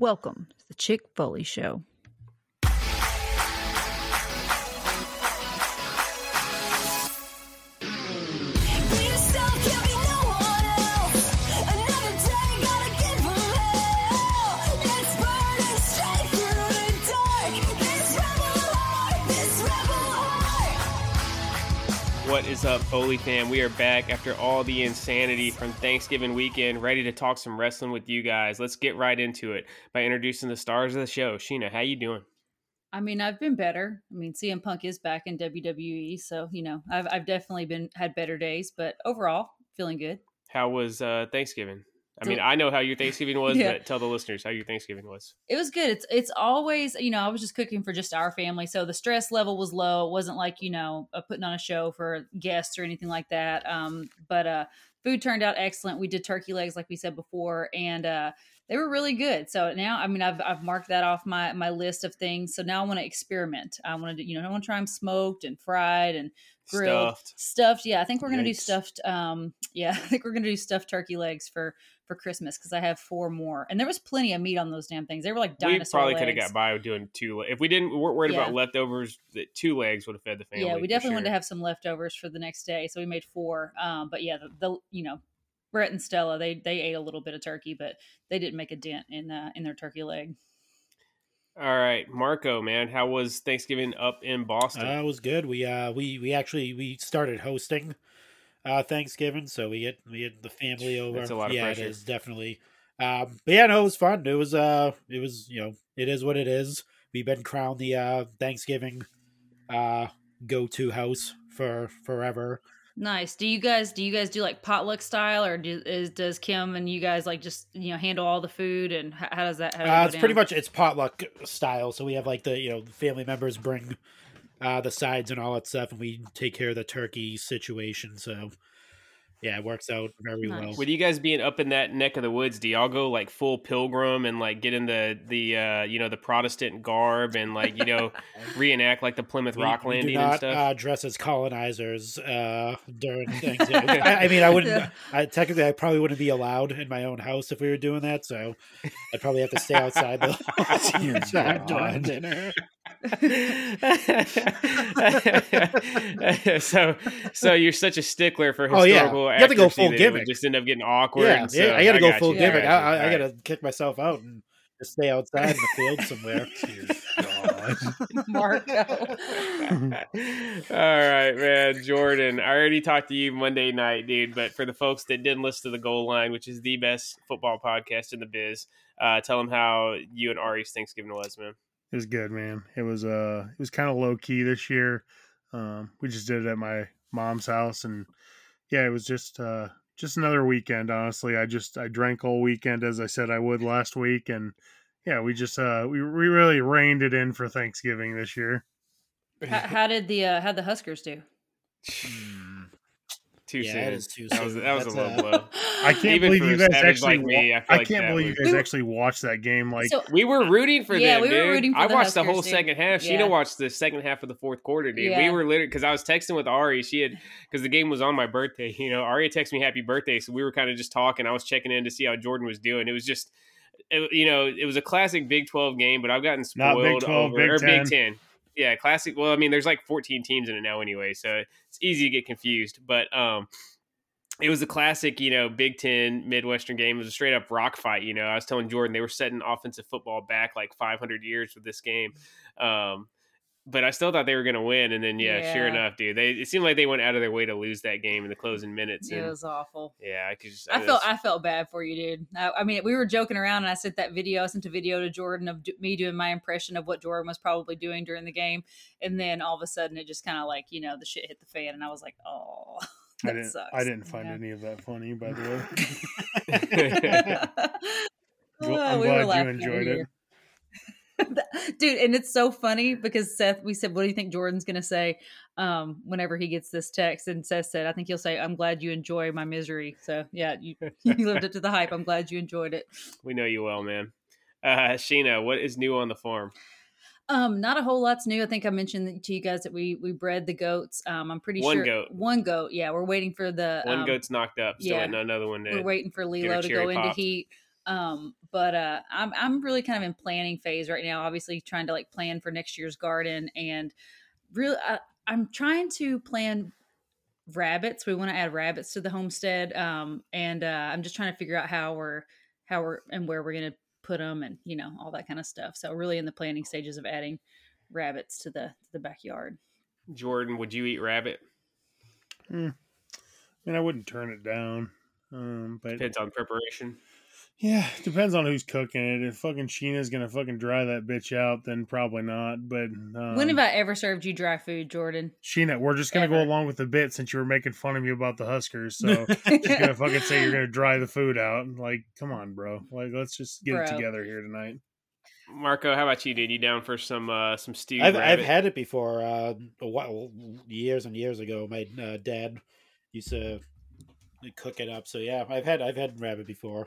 Welcome to the Chick Foley Show. What is up, Foley fam? We are back after all the insanity from Thanksgiving weekend, ready to talk some wrestling with you guys. Let's get right into it by introducing the stars of the show. Sheena, how you doing? I mean, I've been better. I mean, CM Punk is back in WWE, so, you know, I've definitely had better days, but overall, feeling good. How was Thanksgiving? I mean, I know how your Thanksgiving was, yeah. But tell the listeners how your Thanksgiving was. It was good. It's always, you know, I was just cooking for just our family. So the stress level was low. It wasn't like, you know, putting on a show for guests or anything like that. But food turned out excellent. We did turkey legs, like we said before, and they were really good. So now, I mean, I've marked that off my list of things. So now I want to experiment. I want to, you know, I want to try them smoked and fried and grilled. Stuffed. Yeah, I think we're going to do stuffed. Yeah, I think we're going to do stuffed turkey legs for Christmas because I have 4 more, and there was plenty of meat on those damn things. They were like dinosaur legs. We probably could have got by doing 2. If we weren't worried about leftovers, that 2 legs would have fed the family. Yeah, we definitely wanted to have some leftovers for the next day, so we made 4. But yeah, the you know, Brett and Stella, they ate a little bit of turkey, but they didn't make a dent in their turkey leg. All right, Marco, man, how was Thanksgiving up in Boston? It was good. We started hosting Thanksgiving, so we had the family over. That's a lot of pressure. It is definitely. But yeah, no, it was fun. It was you know, it is what it is. We've been crowned the Thanksgiving go-to house for forever. Nice. Do you guys do like potluck style, or does Kim and you guys like just, you know, handle all the food, and how does that? It's pretty much it's potluck style. So we have like the, you know, family members bring the sides and all that stuff, and we take care of the turkey situation. So yeah, it works out very well. With you guys being up in that neck of the woods, do y'all go like full pilgrim and like get in the you know, the Protestant garb and like, you know, reenact like the Plymouth Rock landing and stuff? We do not dress as colonizers during Thanksgiving. I mean, I wouldn't. Yeah. I probably wouldn't be allowed in my own house if we were doing that, so I'd probably have to stay outside the whole time during dinner. so you're such a stickler for historical. Oh, yeah. You have to go full gimmick. Just end up getting awkward. Yeah, so, yeah, I got to go full gimmick. Yeah. I got to kick myself out and just stay outside in the field somewhere. Marco. All right, man. Jordan, I already talked to you Monday night, dude. But for the folks that didn't listen to The Goal Line, which is the best football podcast in the biz, tell them how you and Ari's Thanksgiving was, man. It was good, man. It was kind of low key this year. We just did it at my mom's house, and yeah, it was just another weekend. Honestly, I drank all weekend as I said I would last week, and yeah, we just we really reined it in for Thanksgiving this year. How did the Huskers do? Too soon. That was a low blow. I can't believe you guys actually. Watched that game. Like, so, we were rooting for them. We were rooting for the Huskers, the whole second half. Yeah. Sheena watched the second half of the fourth quarter, dude. Yeah. We were literally, because I was texting with Ari. Because the game was on my birthday. You know, Ari texted me happy birthday, so we were kind of just talking. I was checking in to see how Jordan was doing. It was just, you know, it was a classic Big 12 game, but I've gotten spoiled. Not Big 12, or Big 10. Yeah, classic. Well, I mean, there's like 14 teams in it now anyway, so it's easy to get confused. But it was a classic, you know, Big Ten Midwestern game. It was a straight up rock fight. You know, I was telling Jordan they were setting offensive football back like 500 years with this game. But I still thought they were going to win. And then, sure enough, dude, it seemed like they went out of their way to lose that game in the closing minutes. It was awful. Yeah. I felt bad for you, dude. I mean, we were joking around, and I sent a video to Jordan of me doing my impression of what Jordan was probably doing during the game. And then all of a sudden it just kind of like, you know, the shit hit the fan, and I was like, oh, that sucks. I didn't find any of that funny, by the way. Well, I'm glad you enjoyed it. Dude, and it's so funny because Seth, we said, what do you think Jordan's going to say whenever he gets this text? And Seth said, I think he'll say, I'm glad you enjoy my misery. So, yeah, you lived up to the hype. I'm glad you enjoyed it. We know you well, man. Sheena, what is new on the farm? Not a whole lot's new. I think I mentioned to you guys that we bred the goats. I'm pretty sure one goat. Yeah, we're waiting for the one goat's knocked up. Still another one. We're waiting for Lilo to go into heat. But I'm really kind of in planning phase right now, obviously trying to like plan for next year's garden, and really, I'm trying to plan rabbits. We want to add rabbits to the homestead. And I'm just trying to figure out how we're and where we're going to put them, and, you know, all that kind of stuff. So really in the planning stages of adding rabbits to the backyard. Jordan, would you eat rabbit? I mean, I wouldn't turn it down. But depends on preparation. Yeah, depends on who's cooking it. If fucking Sheena's going to fucking dry that bitch out, then probably not. But when have I ever served you dry food, Jordan? Sheena, we're just going to go along with the bit since you were making fun of me about the Huskers. So just going to fucking say you're going to dry the food out. Like, come on, bro. Like, let's just get it together here tonight. Marco, how about you, dude? You down for some stewed rabbit? I've had it before. A while, years and years ago, my dad used to cook it up. So yeah, I've had rabbit before.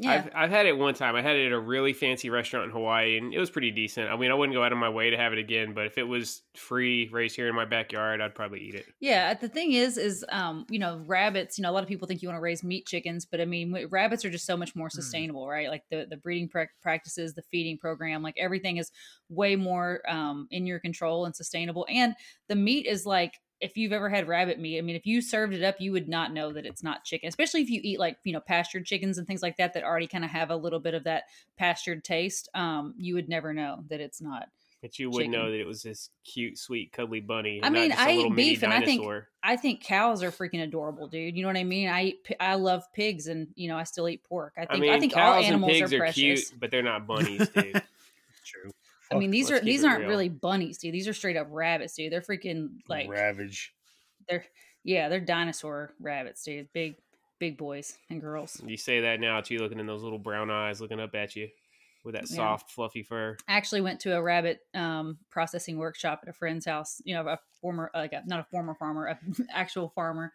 Yeah. I've had it one time. I had it at a really fancy restaurant in Hawaii, and it was pretty decent. I mean, I wouldn't go out of my way to have it again, but if it was free, raised here in my backyard, I'd probably eat it. Yeah, the thing is, you know, rabbits, you know, a lot of people think you want to raise meat chickens, but I mean, rabbits are just so much more sustainable, right? Like the breeding practices, the feeding program, like everything is way more in your control and sustainable. And the meat is like, if you've ever had rabbit meat, I mean, if you served it up, you would not know that it's not chicken, especially if you eat like, you know, pastured chickens and things like that, that already kind of have a little bit of that pastured taste. You would never know that it's not. But you would know that it was this cute, sweet, cuddly bunny. I mean, I eat beef, and I think cows are freaking adorable, dude. You know what I mean? I love pigs, and, you know, I still eat pork. I think all animals and pigs are precious, cute, but they're not bunnies, dude. True. I mean, these aren't really bunnies, dude. These are straight up rabbits, dude. They're freaking like ravage. They're dinosaur rabbits, dude. Big boys and girls. You say that now too, looking in those little brown eyes, looking up at you with that soft, fluffy fur. I actually went to a rabbit processing workshop at a friend's house. You know, an actual farmer.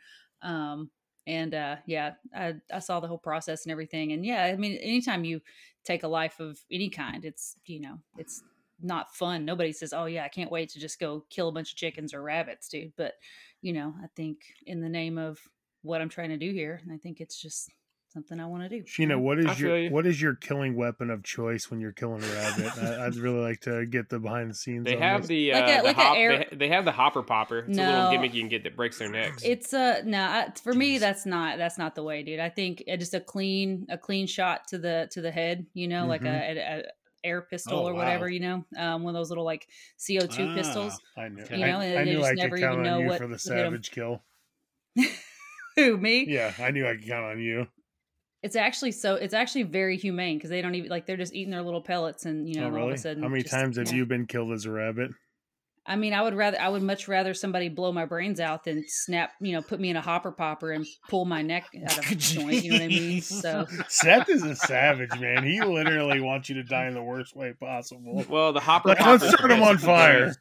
I saw the whole process and everything. And yeah, I mean, anytime you take a life of any kind, it's, you know, it's not fun. Nobody says, oh yeah, I can't wait to just go kill a bunch of chickens or rabbits, dude. But, you know, I think in the name of what I'm trying to do here, I think it's just something I want to do. Sheena, what is your killing weapon of choice when you're killing a rabbit? I'd really like to get the behind the scenes. They have the hopper popper. It's a little gimmick you can get that breaks their necks. It's for me, that's not the way, dude. I think just a clean shot to the head, you know, like a air pistol or whatever, you know, one of those little like CO2 pistols. I knew. You know, I knew I could count on you for the savage kill. Who, me? Yeah, I knew I could count on you. It's actually very humane because they don't even like, they're just eating their little pellets, and, you know, all of a sudden. How many times have you been killed as a rabbit? I mean, I would much rather somebody blow my brains out than snap, you know, put me in a hopper popper and pull my neck out of a joint. You know what I mean? So Seth is a savage, man. He literally wants you to die in the worst way possible. Well, the hopper popper. Let's set him on fire.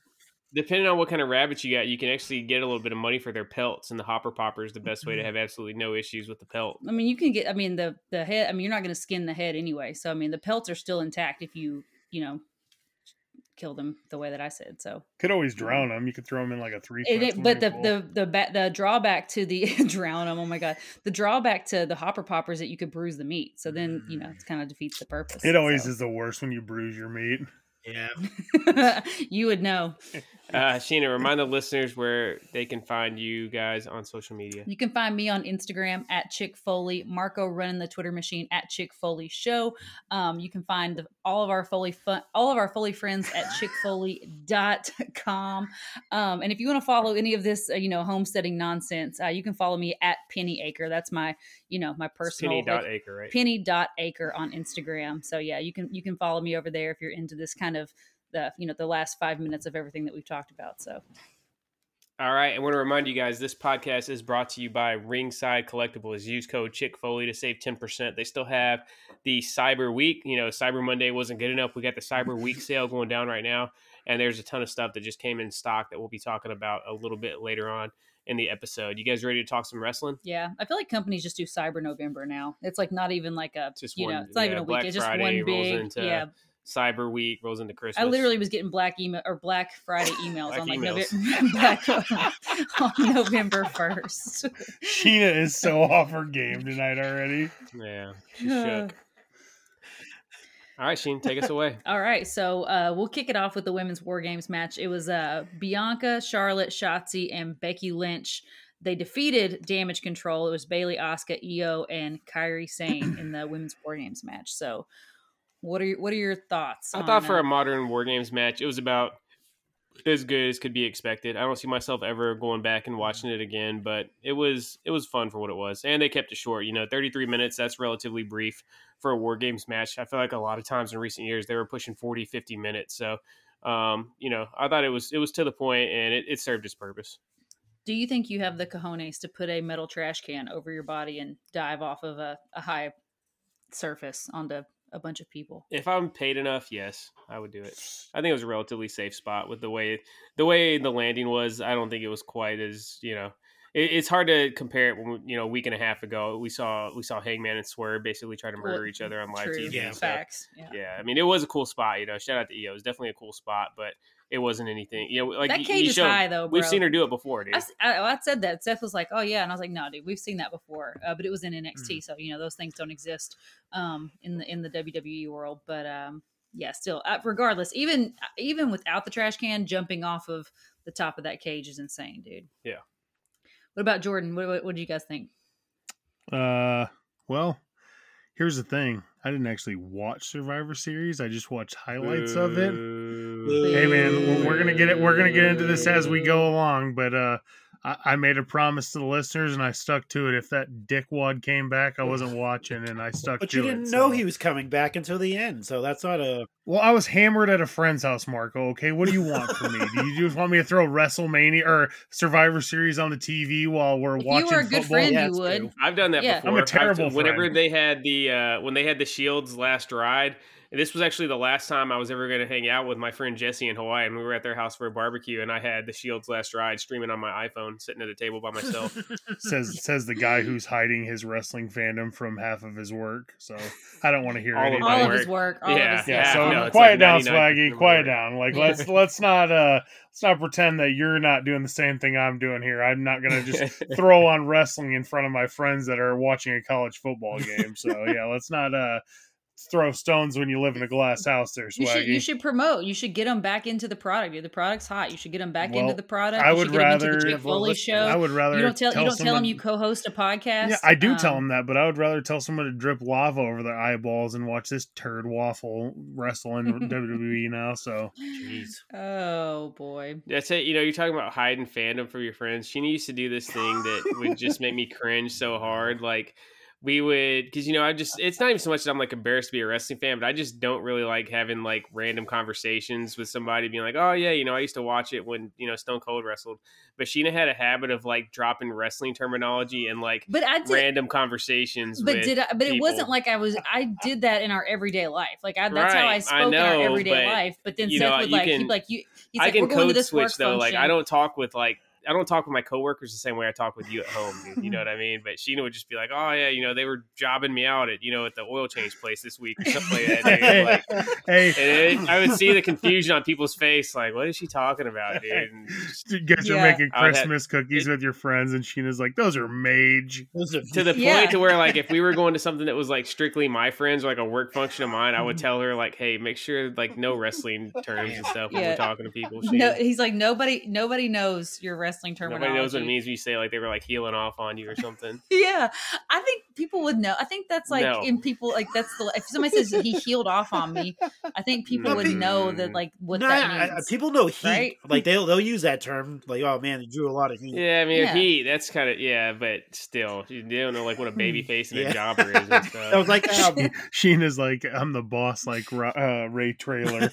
Depending on what kind of rabbits you got, you can actually get a little bit of money for their pelts, and the hopper popper is the best way to have absolutely no issues with the pelt. I mean, you can get, I mean, the head, I mean, you're not going to skin the head anyway. So, I mean, the pelts are still intact if you, you know, kill them the way that I said. So could always drown them. You could throw them in like a 3-foot. But the drawback to the drown them. Oh my God. The drawback to the hopper popper is that you could bruise the meat. So then, you know, it kind of defeats the purpose. It always is the worst when you bruise your meat. Yeah, you would know. Sheena, remind the listeners where they can find you guys on social media. You can find me on Instagram at Chick Foley, Marco running the Twitter machine at Chick Foley Show. You can find all of our Foley friends at chickfoley.com. And if you want to follow any of this, you know, homesteading nonsense, you can follow me at Penny Acre. That's my, you know, my personal Penny.acre, right? Penny.acre on Instagram. So yeah, you can follow me over there if you're into this kind of the, you know, the last 5 minutes of everything that we've talked about. So, all right. I want to remind you guys, this podcast is brought to you by Ringside Collectibles. Use code Chick Foley to save 10%. They still have the Cyber Week. You know, Cyber Monday wasn't good enough. We got the Cyber Week sale going down right now. And there's a ton of stuff that just came in stock that we'll be talking about a little bit later on in the episode. You guys ready to talk some wrestling? Yeah. I feel like companies just do Cyber November now. It's like not even like a, it's just, you know, it's not even a week. It's just one big, yeah, Cyber Week rolls into Christmas. I literally was getting black email or Black Friday emails black on like on November 1st. Sheena is so off her game tonight already. Yeah, she shook. All right, Sheen, take us away. All right, so we'll kick it off with the Women's War Games match. It was Bianca, Charlotte, Shotzi, and Becky Lynch. They defeated Damage Control. It was Bayley, Asuka, Io, and Kairi Sane in the Women's War Games match. So what are your thoughts? I thought for a modern War Games match, it was about as good as could be expected. I don't see myself ever going back and watching it again, but it was fun for what it was. And they kept it short. 33 minutes, that's relatively brief for a War Games match. I feel like a lot of times in recent years, they were pushing 40, 50 minutes. So, I thought it was to the point and it served its purpose. Do you think you have the cojones to put a metal trash can over your body and dive off of a high surface onto a bunch of people? If I'm paid enough, yes, I would do it. I think it was a relatively safe spot with the way the landing was. I don't think it was quite as, it's hard to compare it when, a week and a half ago, we saw Hangman and Swerve basically try to murder each other on live TV. Yeah, facts. So, yeah. I mean, it was a cool spot, shout out to EO. It was definitely a cool spot, but it wasn't anything. Like that cage is high, though, bro. We've seen her do it before, dude. I said that. Seth was like, oh, yeah. And I was like, no, dude, we've seen that before. But it was in NXT. Mm-hmm. So, those things don't exist in the WWE world. But, still, regardless, even without the trash can, jumping off of the top of that cage is insane, dude. Yeah. What about Jordan? What do you guys think? Well, here's the thing. I didn't actually watch Survivor Series. I just watched highlights of it. Hey man, we're gonna get into this as we go along. But I made a promise to the listeners, and I stuck to it. If that dickwad came back, I wasn't watching, and I stuck to it. But you didn't know he was coming back until the end, so that's not a. Well, I was hammered at a friend's house, Marco. Okay, what do you want from me? Do you just want me to throw WrestleMania or Survivor Series on the TV while we're watching? If you were a good friend, you would. I've done that before. I'm a terrible friend. Whenever they had the Shield's last ride. And this was actually the last time I was ever going to hang out with my friend Jesse in Hawaii. And we were at their house for a barbecue, and I had the Shield's last ride streaming on my iPhone, sitting at a table by myself. Says the guy who's hiding his wrestling fandom from half of his work. So I don't want to hear all of his work. Yeah. So quiet down, Swaggy. Quiet down. Like let's not pretend that you're not doing the same thing I'm doing here. I'm not going to just throw on wrestling in front of my friends that are watching a college football game. So yeah, let's not. Throw stones when you live in a glass house there, Swaggy. You should promote. You should get them back into the product. The product's hot. You should get them back into the product. I would rather Chick Foley Show. I would rather you don't tell them you co-host a podcast. Yeah, I do tell them that, but I would rather tell someone to drip lava over their eyeballs and watch this turd waffle wrestle in WWE now. So, jeez. Oh boy, that's it. You're talking about hiding fandom from your friends. Sheena used to do this thing that would just make me cringe so hard, like. We would, because, it's not even so much that I'm, like, embarrassed to be a wrestling fan, but I just don't really like having, like, random conversations with somebody being like, oh, yeah, I used to watch it when, Stone Cold wrestled. But Sheena had a habit of, like, dropping wrestling terminology and, like, random conversations with people. But it wasn't like I did that in our everyday life. Like, that's how I spoke in our everyday life. But then Seth would, like, we're going to this work function. Like, I don't talk with my coworkers the same way I talk with you at home, dude. You know what I mean? But Sheena would just be like, oh, yeah, they were jobbing me out at the oil change place this week or something like that. Dude. Like, hey. And I would see the confusion on people's face. Like, what is she talking about, dude? And you guys are making Christmas cookies with your friends, and Sheena's like, those are mage. To the point to where, like, if we were going to something that was, like, strictly my friends or, like, a work function of mine, I would tell her, like, hey, make sure, like, no wrestling terms and stuff when we're talking to people. Sheena. No, he's like, nobody knows your wrestling. Wrestling terminology. Nobody knows what it means when you say like they were like healing off on you or something. Yeah, I think people would know. I think that's like in people like that's the if somebody says he healed off on me, I think people would know that like what that means. People know heat, right? Like they'll use that term. Like oh man, you drew a lot of heat. Yeah, I mean heat. That's kind of but still, you don't know like what a baby face and a jobber is. And stuff. I was like, Sheena's like I'm the boss, like Ray Traylor.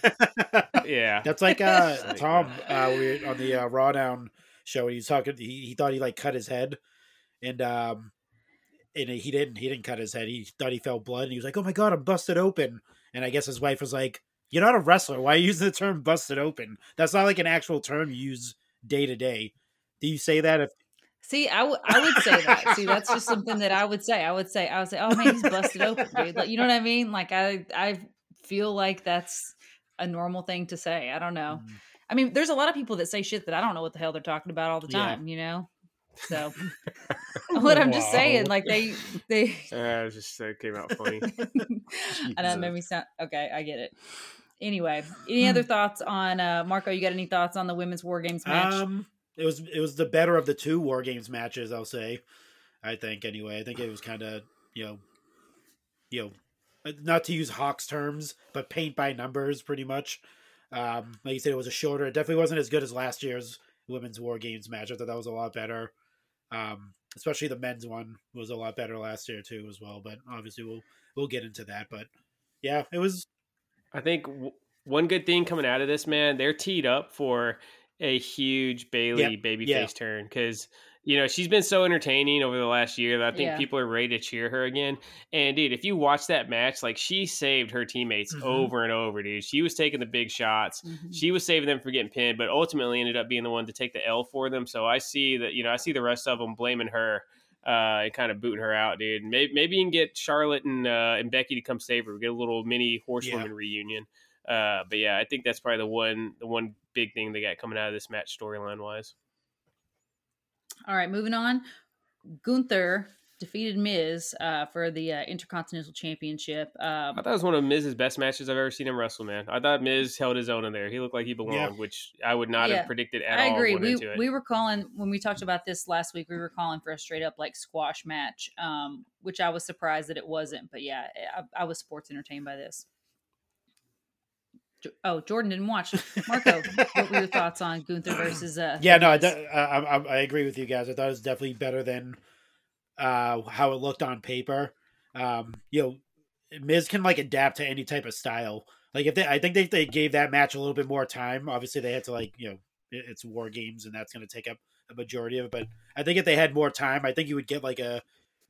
Yeah, that's like Tom on the Raw Down. Show and he's talking. He thought he like cut his head, and he didn't. He didn't cut his head. He thought he felt blood, and he was like, "Oh my god, I'm busted open." And I guess his wife was like, "You're not a wrestler. Why are you using the term busted open? That's not like an actual term you use day to day. Do you say that if?" See, I would say that. See, that's just something that I would say. I would say, "Oh man, he's busted open, dude." Like, you know what I mean? Like I feel like that's a normal thing to say. I don't know. Mm. I mean, there's a lot of people that say shit that I don't know what the hell they're talking about all the time, you know? So what I'm just saying, like they just came out funny. I know it made me sound okay. I get it. Anyway, any other thoughts on Marco? You got any thoughts on the women's War Games match? It was the better of the two War Games matches, I'll say. I think anyway. I think it was kind of not to use Hawks terms, but paint by numbers, pretty much. Like you said, it was a shorter. It definitely wasn't as good as last year's women's War Games match. I thought that was a lot better. Especially the men's one was a lot better last year too, as well. But obviously, we'll get into that. But yeah, it was. I think one good thing coming out of this, man, they're teed up for a huge Bayley babyface turn because. You know, she's been so entertaining over the last year that I think people are ready to cheer her again. And, dude, if you watch that match, like, she saved her teammates over and over, dude. She was taking the big shots. Mm-hmm. She was saving them from getting pinned, but ultimately ended up being the one to take the L for them. So I see that, you know, I see the rest of them blaming her and kind of booting her out, dude. Maybe you can get Charlotte and Becky to come save her. We get a little mini horsewoman reunion. But, yeah, I think that's probably the one big thing they got coming out of this match storyline-wise. All right, moving on. Gunther defeated Miz for the Intercontinental Championship. I thought it was one of Miz's best matches I've ever seen him wrestle, man. I thought Miz held his own in there. He looked like he belonged, which I would not have predicted at all. I agree. We were calling, when we talked about this last week, we were calling for a straight-up like squash match, which I was surprised that it wasn't. But yeah, I was sports entertained by this. Oh, Jordan didn't watch. Marco, what were your thoughts on Gunther versus... I agree with you guys. I thought it was definitely better than how it looked on paper. Miz can like adapt to any type of style. Like I think they gave that match a little bit more time. Obviously, they had to it's War Games and that's going to take up a majority of it. But I think if they had more time, I think you would get like a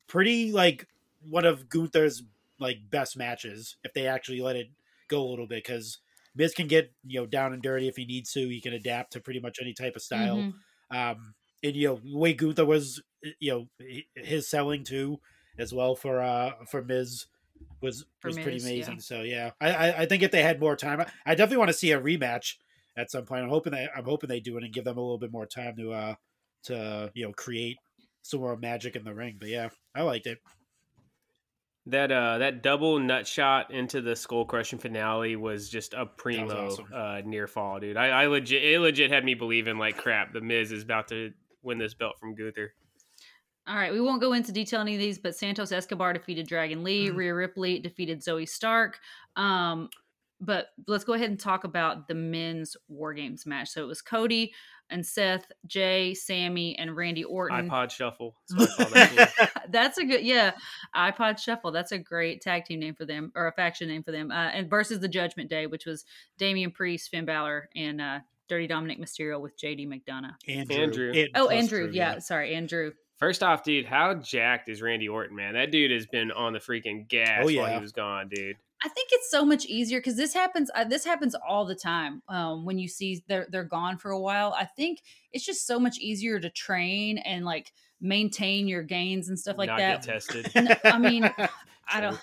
pretty like one of Gunther's like best matches if they actually let it go a little bit because... Miz can get, down and dirty if he needs to. He can adapt to pretty much any type of style. Mm-hmm. And, the way Gunther was, his selling too, as well for Miz was pretty amazing. Yeah. So, yeah, I think if they had more time, I definitely want to see a rematch at some point. I'm hoping they do it and give them a little bit more time to create some more magic in the ring. But yeah, I liked it. That double nut shot into the skull crushing finale was just a primo awesome. Near fall, dude. It legit had me believing like crap. The Miz is about to win this belt from Gunther. All right, we won't go into detail on any of these, but Santos Escobar defeated Dragon Lee, Rhea Ripley defeated Zoe Stark. But let's go ahead and talk about the men's War Games match. So it was Cody and Seth, Jay, Sammy, and Randy Orton. iPod Shuffle. That's a good, iPod Shuffle. That's a great tag team name for them, or a faction name for them. And versus the Judgment Day, which was Damian Priest, Finn Balor, and Dirty Dominic Mysterio with JD McDonough. Andrew. Sorry, Andrew. First off, dude, how jacked is Randy Orton, man? That dude has been on the freaking gas while he was gone, dude. I think it's so much easier because this happens all the time when you see they're gone for a while. I think it's just so much easier to train and like maintain your gains and stuff like that. Not get tested. No, I mean, I don't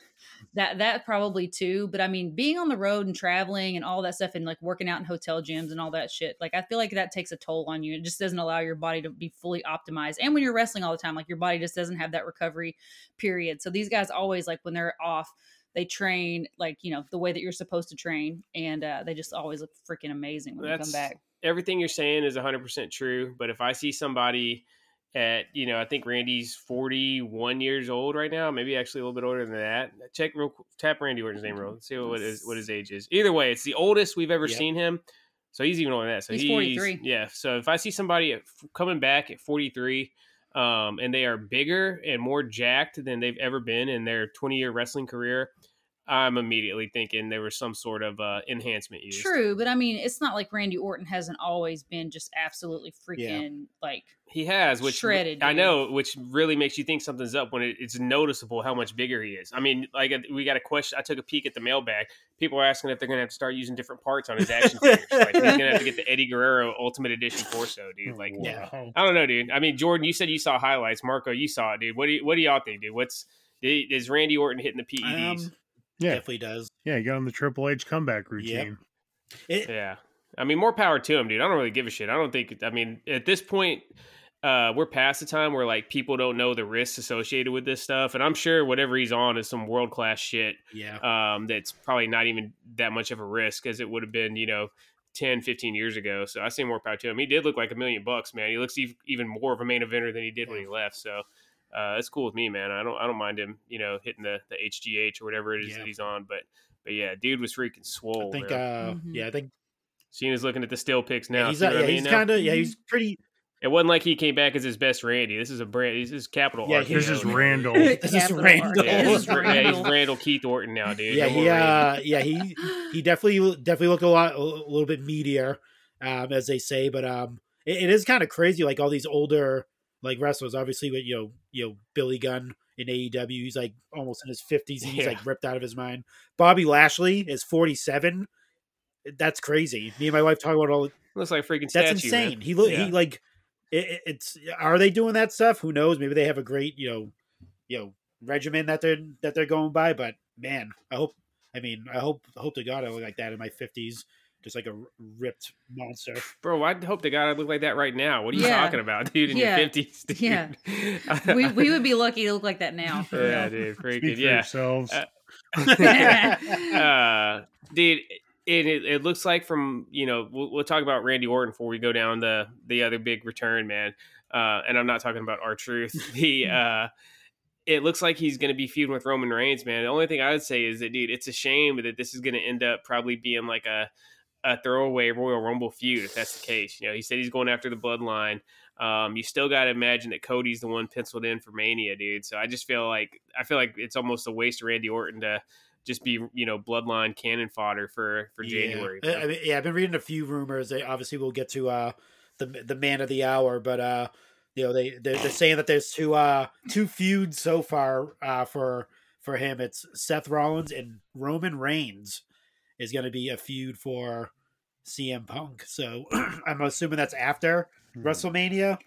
that probably too, but I mean, being on the road and traveling and all that stuff and like working out in hotel gyms and all that shit, like I feel like that takes a toll on you. It just doesn't allow your body to be fully optimized. And when you're wrestling all the time, like your body just doesn't have that recovery period. So these guys always like when they're off, they train like, the way that you're supposed to train. And they just always look freaking amazing when they come back. Everything you're saying is 100% true. But if I see somebody at, I think Randy's 41 years old right now, maybe actually a little bit older than that. Tap Randy Orton's name real. See what his age is. Either way, it's the oldest we've ever seen him. So he's even older than that. So he's 43. Yeah. So if I see somebody coming back at 43, and they are bigger and more jacked than they've ever been in their 20-year wrestling career, I'm immediately thinking there was some sort of enhancement used. True, but I mean, it's not like Randy Orton hasn't always been just absolutely freaking like he has, which shredded. I know, which really makes you think something's up when it's noticeable how much bigger he is. I mean, like we got a question. I took a peek at the mailbag. People are asking if they're going to have to start using different parts on his action figures. Like, he's going to have to get the Eddie Guerrero Ultimate Edition torso, dude. Like, I don't know, dude. I mean, Jordan, you said you saw highlights. Marco, you saw it, dude. What do y'all think, dude? Is Randy Orton hitting the PEDs? Yeah. Definitely does. Yeah, he got on the Triple H comeback routine. Yep. Yeah. I mean, more power to him, dude. I don't really give a shit. I don't think, I mean, at this point, we're past the time where, like, people don't know the risks associated with this stuff. And I'm sure whatever he's on is some world-class shit. Yeah. That's probably not even that much of a risk as it would have been, you know, 10, 15 years ago. So I say more power to him. He did look like $1 million, man. He looks even more of a main eventer than he did when he left. So it's cool with me, man. I don't mind him, you know, hitting the HGH or whatever it is that he's on. But yeah, dude was freaking swole. I think, I think Cena's looking at the still picks now. He's pretty. It wasn't like he came back as his best Randy. This is a brand. This is capital R. This is Randall. He's Randall Keith Orton now, dude. Yeah, he definitely looked a little bit meatier, as they say. But it is kind of crazy. Like all these older like wrestlers, obviously with you know Billy Gunn in AEW, he's like almost in his 50s. And he's like ripped out of his mind. Bobby Lashley is 47. That's crazy. Me and my wife talk about all. Looks like a freaking statue. That's insane. Man. He like. It's are they doing that stuff? Who knows? Maybe they have a great you know regimen that they're going by. But man, I hope to God I look like that in my 50s, just like a ripped monster. Bro, I hope to God I look like that right now. What are you talking about, dude? In your 50s, dude. Yeah, we would be lucky to look like that now. Yeah, dude, pretty good. Yeah, yourselves. Dude. It looks like from, you know, we'll talk about Randy Orton before we go down the other big return, man. And I'm not talking about R-Truth. It looks like he's going to be feuding with Roman Reigns, man. The only thing I would say is that, dude, it's a shame that this is going to end up probably being like a throwaway Royal Rumble feud, if that's the case. You know, he said he's going after the bloodline. You still got to imagine that Cody's the one penciled in for Mania, dude. So I just feel like it's almost a waste of Randy Orton to just be, you know, bloodline cannon fodder for January. I mean, I've been reading a few rumors. They obviously will get to the man of the hour, but you know, they're saying that there's two feuds so far for him. It's Seth Rollins and Roman Reigns is going to be a feud for CM Punk. So I'm assuming that's after WrestleMania,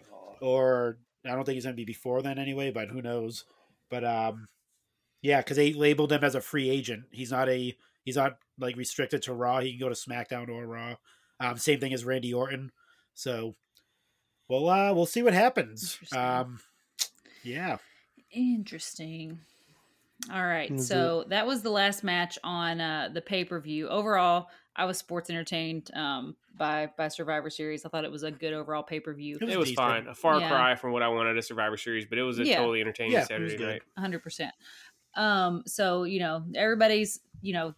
or I don't think it's going to be before then anyway. But who knows? But yeah, because they labeled him as a free agent. He's not like restricted to Raw. He can go to SmackDown or Raw. Same thing as Randy Orton. So, well, we'll see what happens. Interesting. All right, so that was the last match on the pay-per-view. Overall, I was sports entertained by Survivor Series. I thought it was a good overall pay-per-view. It was fine. A far cry from what I wanted a Survivor Series, but it was a totally entertaining Saturday night. 100%. So, you know, everybody's, you know,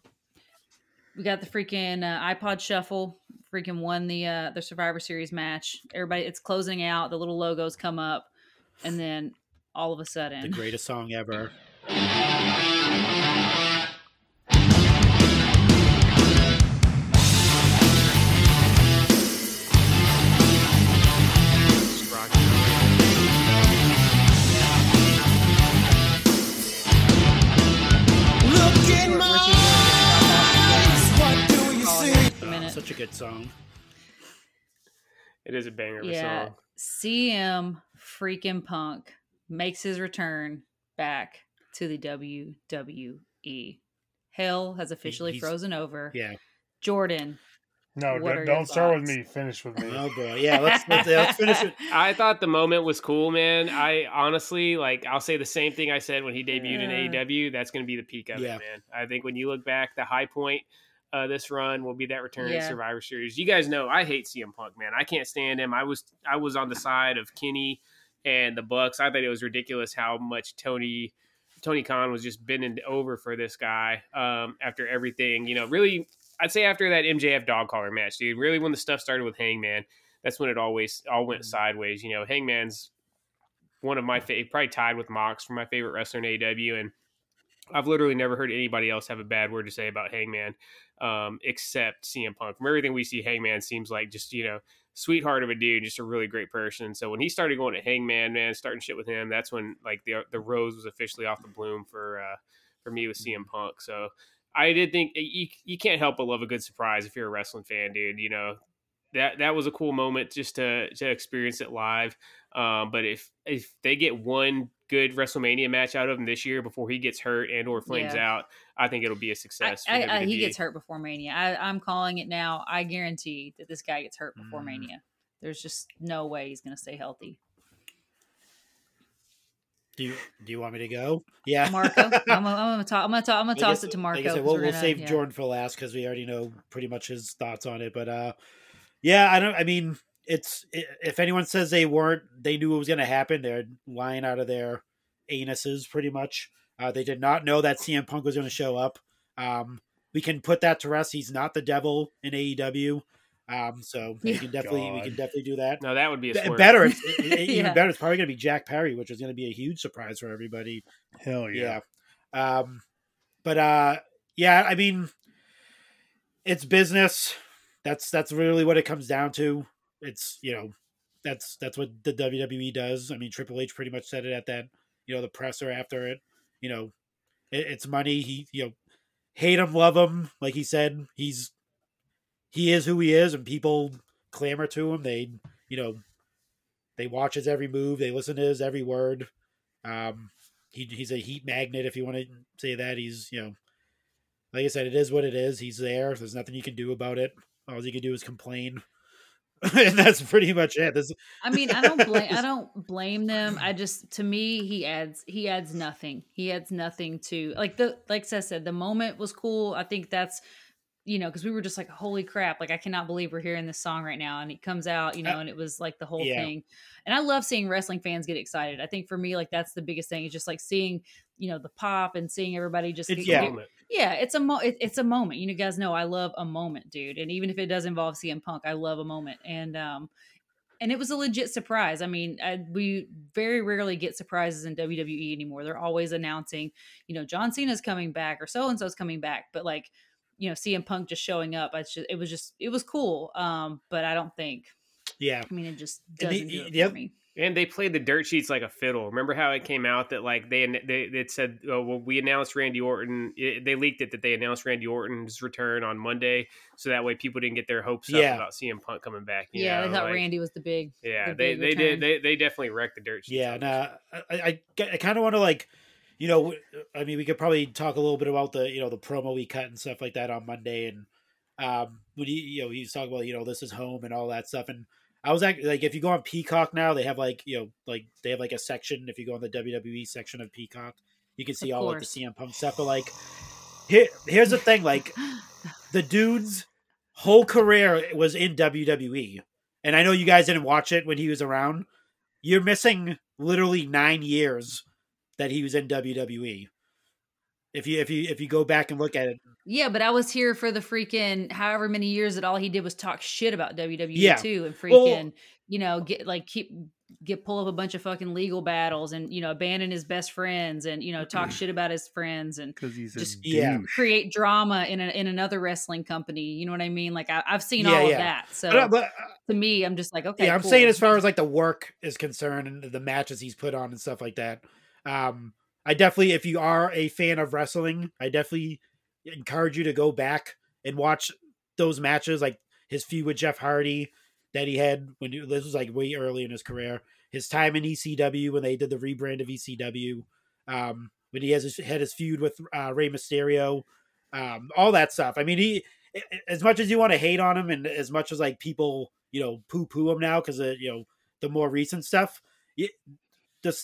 we got the freaking iPod Shuffle freaking won the Survivor Series match. Everybody, it's closing out. The little logos come up, and then all of a sudden, the greatest song ever. Such a good song. It is a banger of a song. CM freaking Punk makes his return back to the WWE. Hell has officially frozen over. Yeah. Jordan. No, don't start with me. Finish with me. Oh, boy. Yeah, let's finish it. I thought the moment was cool, man. I honestly, like, I'll say the same thing I said when he debuted in AEW. That's going to be the peak of it, man. I think when you look back, the high point this run will be that return to Survivor Series. You guys know I hate CM Punk, man. I can't stand him. I was on the side of Kenny and the Bucks. I thought it was ridiculous how much Tony Khan was just bending over for this guy after everything. You know, really, I'd say after that MJF dog collar match, dude. Really, when the stuff started with Hangman, that's when it all went sideways. You know, Hangman's one of my probably tied with Mox for my favorite wrestler in AEW, and I've literally never heard anybody else have a bad word to say about Hangman except CM Punk. From everything we see, Hangman seems like just, you know, sweetheart of a dude, just a really great person. So when he started going to Hangman, man, starting shit with him, that's when like the rose was officially off the bloom for me with CM Punk. So I did think you can't help but love a good surprise if you're a wrestling fan, dude. You know, that was a cool moment just to experience it live. But if they get one good WrestleMania match out of him this year before he gets hurt and or flames out, I think it'll be a success. I he gets hurt before Mania. I'm calling it now. I guarantee that this guy gets hurt before Mania. There's just no way he's going to stay healthy. Do you want me to go? Yeah, Marco. I'm gonna toss it to Marco. Like I said, we'll save Jordan for last because we already know pretty much his thoughts on it. But I don't. I mean, if anyone says they knew it was gonna happen. They're lying out of their anuses, pretty much. They did not know that CM Punk was gonna show up. We can put that to rest. He's not the devil in AEW. We can definitely do that. No, that would be a swerve. Better. Even better. It's probably going to be Jack Perry, which is going to be a huge surprise for everybody. Hell yeah. I mean, it's business. That's really what it comes down to. It's, that's what the WWE does. I mean, Triple H pretty much said it at that, the presser after it, it's money. He, hate him, love him. Like he said, he is who he is, and people clamor to him. They, they watch his every move. They listen to his every word. He's a heat magnet, if you want to say that. He's, like I said, it is what it is. He's there. There's nothing you can do about it. All you can do is complain, and that's pretty much it. I don't blame them. To me, he adds nothing. He adds nothing to like Seth said. The moment was cool. I think that's. Because we were just like, holy crap, like I cannot believe we're hearing this song right now. And it comes out, and it was like the whole thing. And I love seeing wrestling fans get excited. I think for me, like that's the biggest thing is just like seeing, the pop and seeing everybody just. It's a moment. You guys know I love a moment, dude. And even if it does involve CM Punk, I love a moment. And it was a legit surprise. I mean, we very rarely get surprises in WWE anymore. They're always announcing, John Cena's coming back or so-and-so's coming back. But like, CM Punk just showing up. It was cool. But I don't think. Yeah. I mean, it just doesn't do it for me. And they played the dirt sheets like a fiddle. Remember how it came out that like it said, we announced Randy Orton. They leaked it that they announced Randy Orton's return on Monday, so that way people didn't get their hopes up about CM Punk coming back. They thought Randy was the big. Yeah, the big they did. They definitely wrecked the dirt sheets. Yeah, I kind of want to like. I mean, we could probably talk a little bit about the, the promo we cut and stuff like that on Monday. And when he was talking about, this is home and all that stuff. And I was actually like, if you go on Peacock now, they have a section. If you go on the WWE section of Peacock, you can see all like the CM Punk stuff. But like, here's the thing, like the dude's whole career was in WWE. And I know you guys didn't watch it when he was around. You're missing literally 9 years that he was in WWE. If you go back and look at it. Yeah, but I was here for the freaking however many years that all he did was talk shit about WWE too and freaking, pull up a bunch of fucking legal battles and, abandon his best friends and, talk shit about his friends and create drama in another wrestling company. You know what I mean? Like I've seen all of that. So to me, I'm just like, okay, I'm saying as far as like the work is concerned and the matches he's put on and stuff like that. I definitely, if you are a fan of wrestling, I definitely encourage you to go back and watch those matches, like his feud with Jeff Hardy that he had this was like way early in his career, his time in ECW when they did the rebrand of ECW, when he had his feud with Rey Mysterio, all that stuff. I mean, he, as much as you want to hate on him and as much as like people, poo-poo him now because of, the more recent stuff,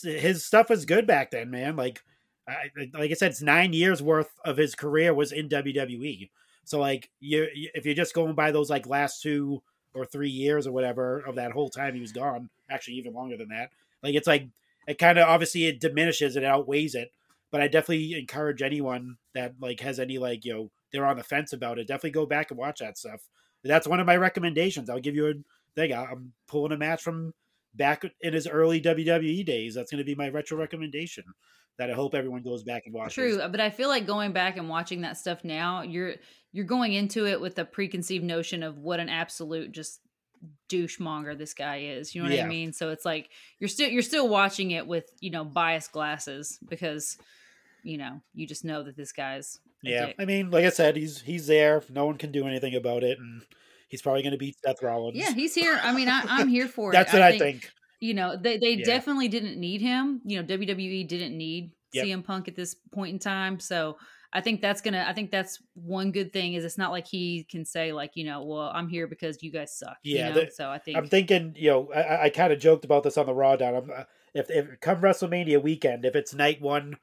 his stuff was good back then, man. Like I said, it's 9 years worth of his career was in WWE. So like if you're just going by those like last 2 or 3 years or whatever of that whole time he was gone, actually even longer than that. Like it's like it kind of obviously it diminishes, it outweighs it. But I definitely encourage anyone that like has any like they're on the fence about it, definitely go back and watch that stuff. That's one of my recommendations. I'll give you a thing. I'm pulling a match from back in his early WWE days. That's going to be my retro recommendation that I hope everyone goes back and watches. True, but I feel like going back and watching that stuff now, you're going into it with a preconceived notion of what an absolute just douchemonger this guy is. You know what I mean? So it's like you're still watching it with biased glasses because you just know that this guy's dick. I mean, like I said, he's there. No one can do anything about it, and he's probably going to beat Seth Rollins. Yeah, he's here. I mean, I'm here for it. That's what I think. You know, they definitely didn't need him. You know, WWE didn't need CM Punk at this point in time. So I think that's one good thing is it's not like he can say like, you know, well, I'm here because you guys suck. Yeah. You know? So I think I'm thinking, you know, I kind of joked about this on the Raw down. If come WrestleMania weekend, if it's night one,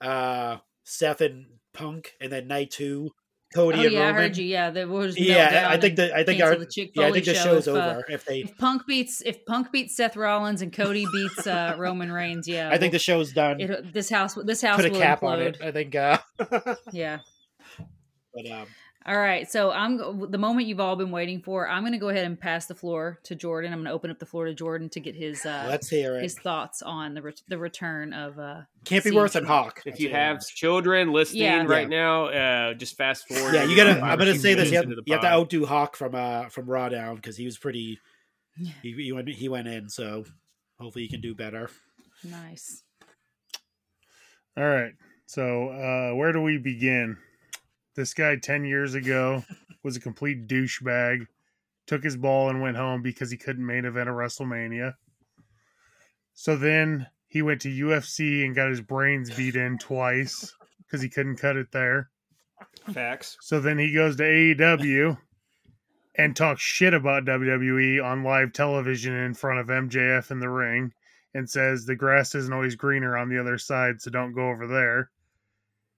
Seth and Punk, and then night two, Cody and Roman. I heard you. Yeah, there was I think the show's over. If Punk beats Seth Rollins and Cody beats Roman Reigns, I think the show's done. This house put a cap implode on it. I think. But all right, so the moment you've all been waiting for. I'm going to go ahead and pass the floor to Jordan. I'm going to open up the floor to Jordan to get his his thoughts on the return of can't be worse than Hawk. If you have children listening right now, just fast forward. Yeah, you got to. I'm going to say this. You have to outdo Hawk from Raw Down because he was pretty. He went in, so hopefully you can do better. Nice. All right, so where do we begin? This guy 10 years ago was a complete douchebag, took his ball and went home because he couldn't main event a WrestleMania. So then he went to UFC and got his brains beat in twice because he couldn't cut it there. Facts. So then he goes to AEW and talks shit about WWE on live television in front of MJF in the ring and says the grass isn't always greener on the other side, so don't go over there.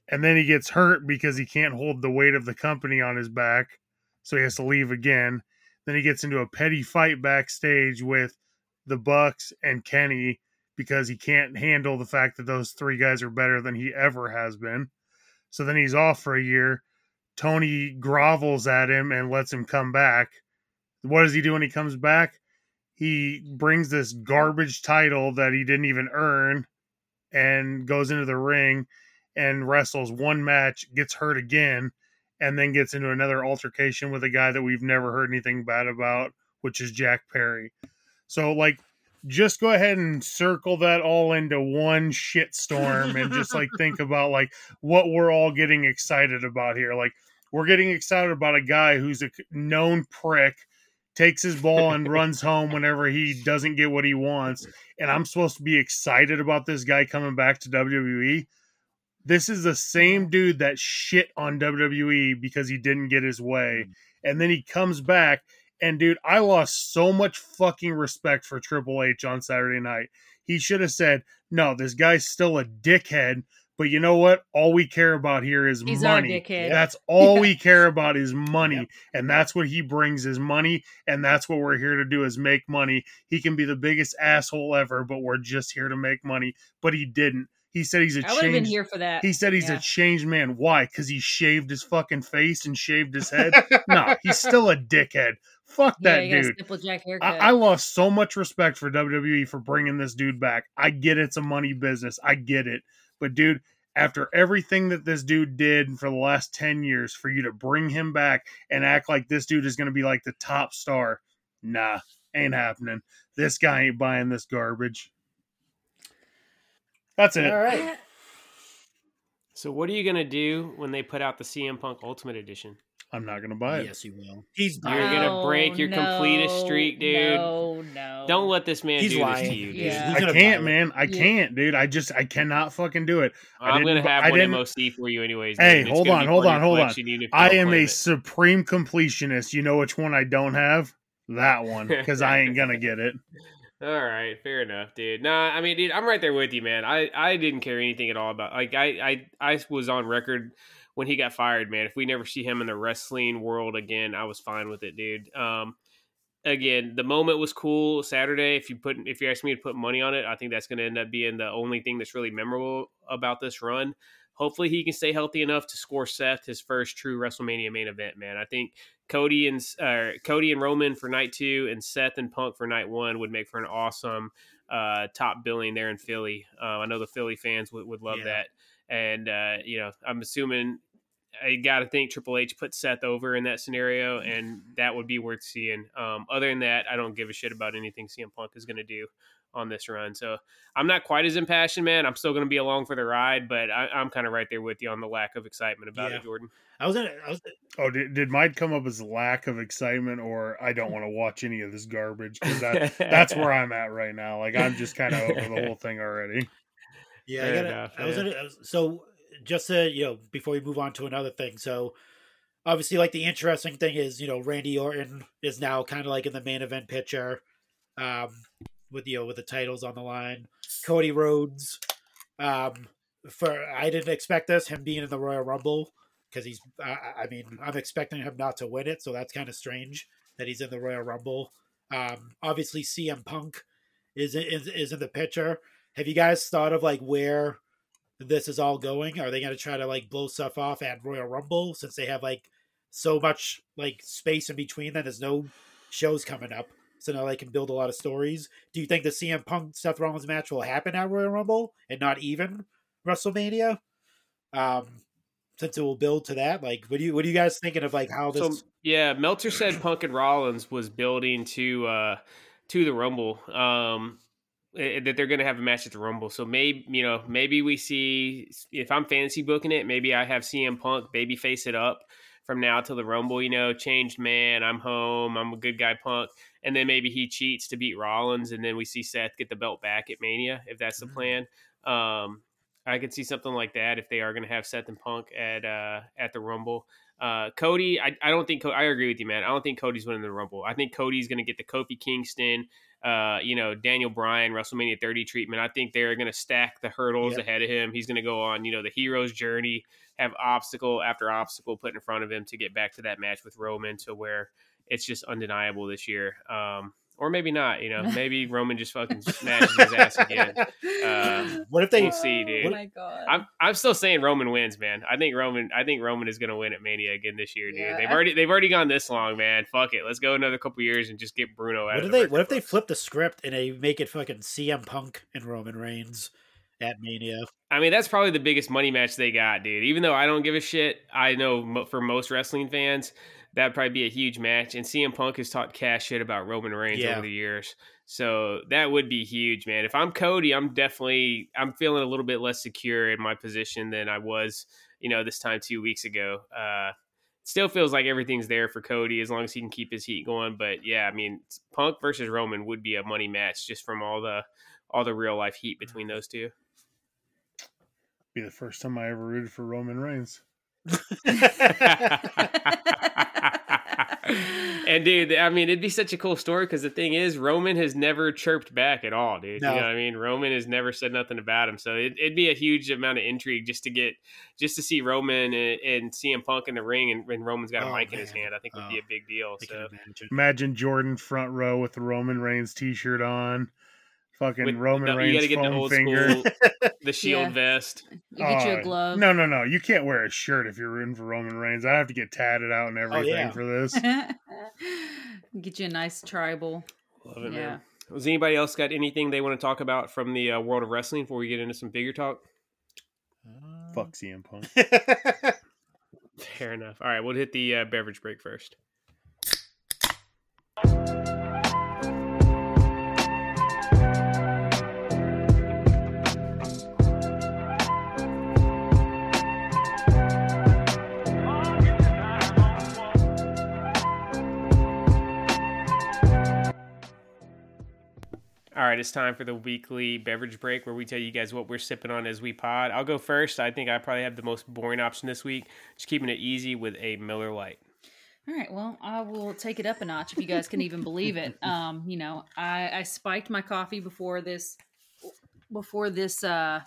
And then he gets hurt because he can't hold the weight of the company on his back, so he has to leave again. Then he gets into a petty fight backstage with the Bucks and Kenny because he can't handle the fact that those three guys are better than he ever has been. So then he's off for a year. Tony grovels at him and lets him come back. What does he do when he comes back? He brings this garbage title that he didn't even earn and goes into the ring and wrestles one match, gets hurt again, and then gets into another altercation with a guy that we've never heard anything bad about, which is Jack Perry. So, like, just go ahead and circle that all into one shitstorm and just, like, think about, like, what we're all getting excited about here. Like, we're getting excited about a guy who's a known prick, takes his ball and runs home whenever he doesn't get what he wants, and I'm supposed to be excited about this guy coming back to WWE? This is the same dude that shit on WWE because he didn't get his way. And then he comes back, and dude, I lost so much fucking respect for Triple H on Saturday night. He should have said, no, this guy's still a dickhead, but you know what? All we care about here is money. Our dickhead. That's all we care about is money. Yep. And that's what he brings is money. And that's what we're here to do is make money. He can be the biggest asshole ever, but we're just here to make money. But he didn't. He said he's a changed man. I would have been here for that. He said he's a changed man. Why? Because he shaved his fucking face and shaved his head? No, he's still a dickhead. Fuck that dude. Stipplejack haircut. I lost so much respect for WWE for bringing this dude back. I get it's a money business. I get it. But dude, after everything that this dude did for the last 10 years, for you to bring him back and act like this dude is going to be like the top star, nah, ain't happening. This guy ain't buying this garbage. That's it. All right. So what are you going to do when they put out the CM Punk Ultimate Edition? I'm not going to buy it. Yes, you will. You're going to break your completist streak, dude. No. Don't let this man do this to you, dude. Yeah. I can't, man. I can't, dude. I cannot fucking do it. I'm going to have one MOC for you anyways. Dude. Hey, hold on. I am a supreme completionist. You know which one I don't have? That one, because I ain't going to get it. All right, fair enough, dude. Nah, I mean, dude, I'm right there with you, man. I didn't care anything at all about, like, I was on record when he got fired, man. If we never see him in the wrestling world again, I was fine with it, dude. Again, the moment was cool Saturday. If you ask me to put money on it, I think that's going to end up being the only thing that's really memorable about this run. Hopefully he can stay healthy enough to score Seth his first true WrestleMania main event, man. I think Cody and Roman for night two and Seth and Punk for night one would make for an awesome top billing there in Philly. I know the Philly fans would love that. And, you know, I'm assuming I got to think Triple H put Seth over in that scenario, and that would be worth seeing. Other than that, I don't give a shit about anything CM Punk is going to do on this run. So I'm not quite as impassioned, man. I'm still going to be along for the ride, but I'm kind of right there with you on the lack of excitement about it, Jordan. Oh, did mine come up as lack of excitement, or I don't want to watch any of this garbage? Because that's where I'm at right now. Like, I'm just kind of over the whole thing already. Yeah, so just to, before we move on to another thing. So obviously, like, the interesting thing is, Randy Orton is now kind of like in the main event picture, with the titles on the line. Cody Rhodes, I didn't expect this, him being in the Royal Rumble. Because I'm expecting him not to win it, so that's kind of strange that he's in the Royal Rumble. Obviously, CM Punk is in the picture. Have you guys thought of, like, where this is all going? Are they going to try to, like, blow stuff off at Royal Rumble, since they have, like, so much, like, space in between that there's no shows coming up, so now they can build a lot of stories? Do you think the CM Punk Seth Rollins match will happen at Royal Rumble and not even WrestleMania? Since it will build to that, like, what are you guys thinking of, like, how this? So, yeah, Meltzer said Punk and Rollins was building to the Rumble, that they're going to have a match at the Rumble. So maybe we see, if I'm fantasy booking it, maybe I have CM Punk babyface it up from now till the Rumble. Changed man, I'm home, I'm a good guy, Punk, and then maybe he cheats to beat Rollins, and then we see Seth get the belt back at Mania, if that's the plan. I could see something like that if they are going to have Seth and Punk at the Rumble. Cody, I don't think. I agree with you, man. I don't think Cody's winning the Rumble. I think Cody's going to get the Kofi Kingston, Daniel Bryan WrestleMania 30 treatment. I think they're going to stack the hurdles ahead of him. He's going to go on, the hero's journey, have obstacle after obstacle put in front of him to get back to that match with Roman, to where it's just undeniable this year. Or maybe not, Maybe Roman just fucking smashes his ass again. What if they see, dude? Oh my God. I'm still saying Roman wins, man. I think Roman is gonna win at Mania again this year, dude. Yeah, they've already gone this long, man. Fuck it, let's go another couple years and just get Bruno out. What if they flip the script and they make it fucking CM Punk and Roman Reigns at Mania? I mean, that's probably the biggest money match they got, dude. Even though I don't give a shit, I know for most wrestling fans, that'd probably be a huge match. And CM Punk has talked cash shit about Roman Reigns over the years. So that would be huge, man. If I'm Cody, I'm feeling a little bit less secure in my position than I was, this time 2 weeks ago. Still feels like everything's there for Cody as long as he can keep his heat going. But yeah, I mean, Punk versus Roman would be a money match just from all the real life heat between those two. Be the first time I ever rooted for Roman Reigns. And dude, I mean, it'd be such a cool story, because the thing is, Roman has never chirped back at all, dude. No. You know what I mean? Roman has never said nothing about him, so it'd be a huge amount of intrigue just to see Roman and CM Punk in the ring, and Roman's got a mic in his hand. I think would be a big deal. So imagine Jordan front row with the Roman Reigns t-shirt on. Fucking Roman Reigns, you gotta get the old finger, school, the shield vest. You get you a glove. No. You can't wear a shirt if you're rooting for Roman Reigns. I have to get tatted out and everything for this. Get you a nice tribal. Love it, man. Does anybody else got anything they want to talk about from the world of wrestling before we get into some figure talk? Fuck CM Punk. Fair enough. All right, we'll hit the beverage break first. All right, it's time for the weekly beverage break, where we tell you guys what we're sipping on as we pod. I'll go first. I think I probably have the most boring option this week. Just keeping it easy with a Miller Lite. All right, well, I will take it up a notch, if you guys can even believe it. I spiked my coffee before this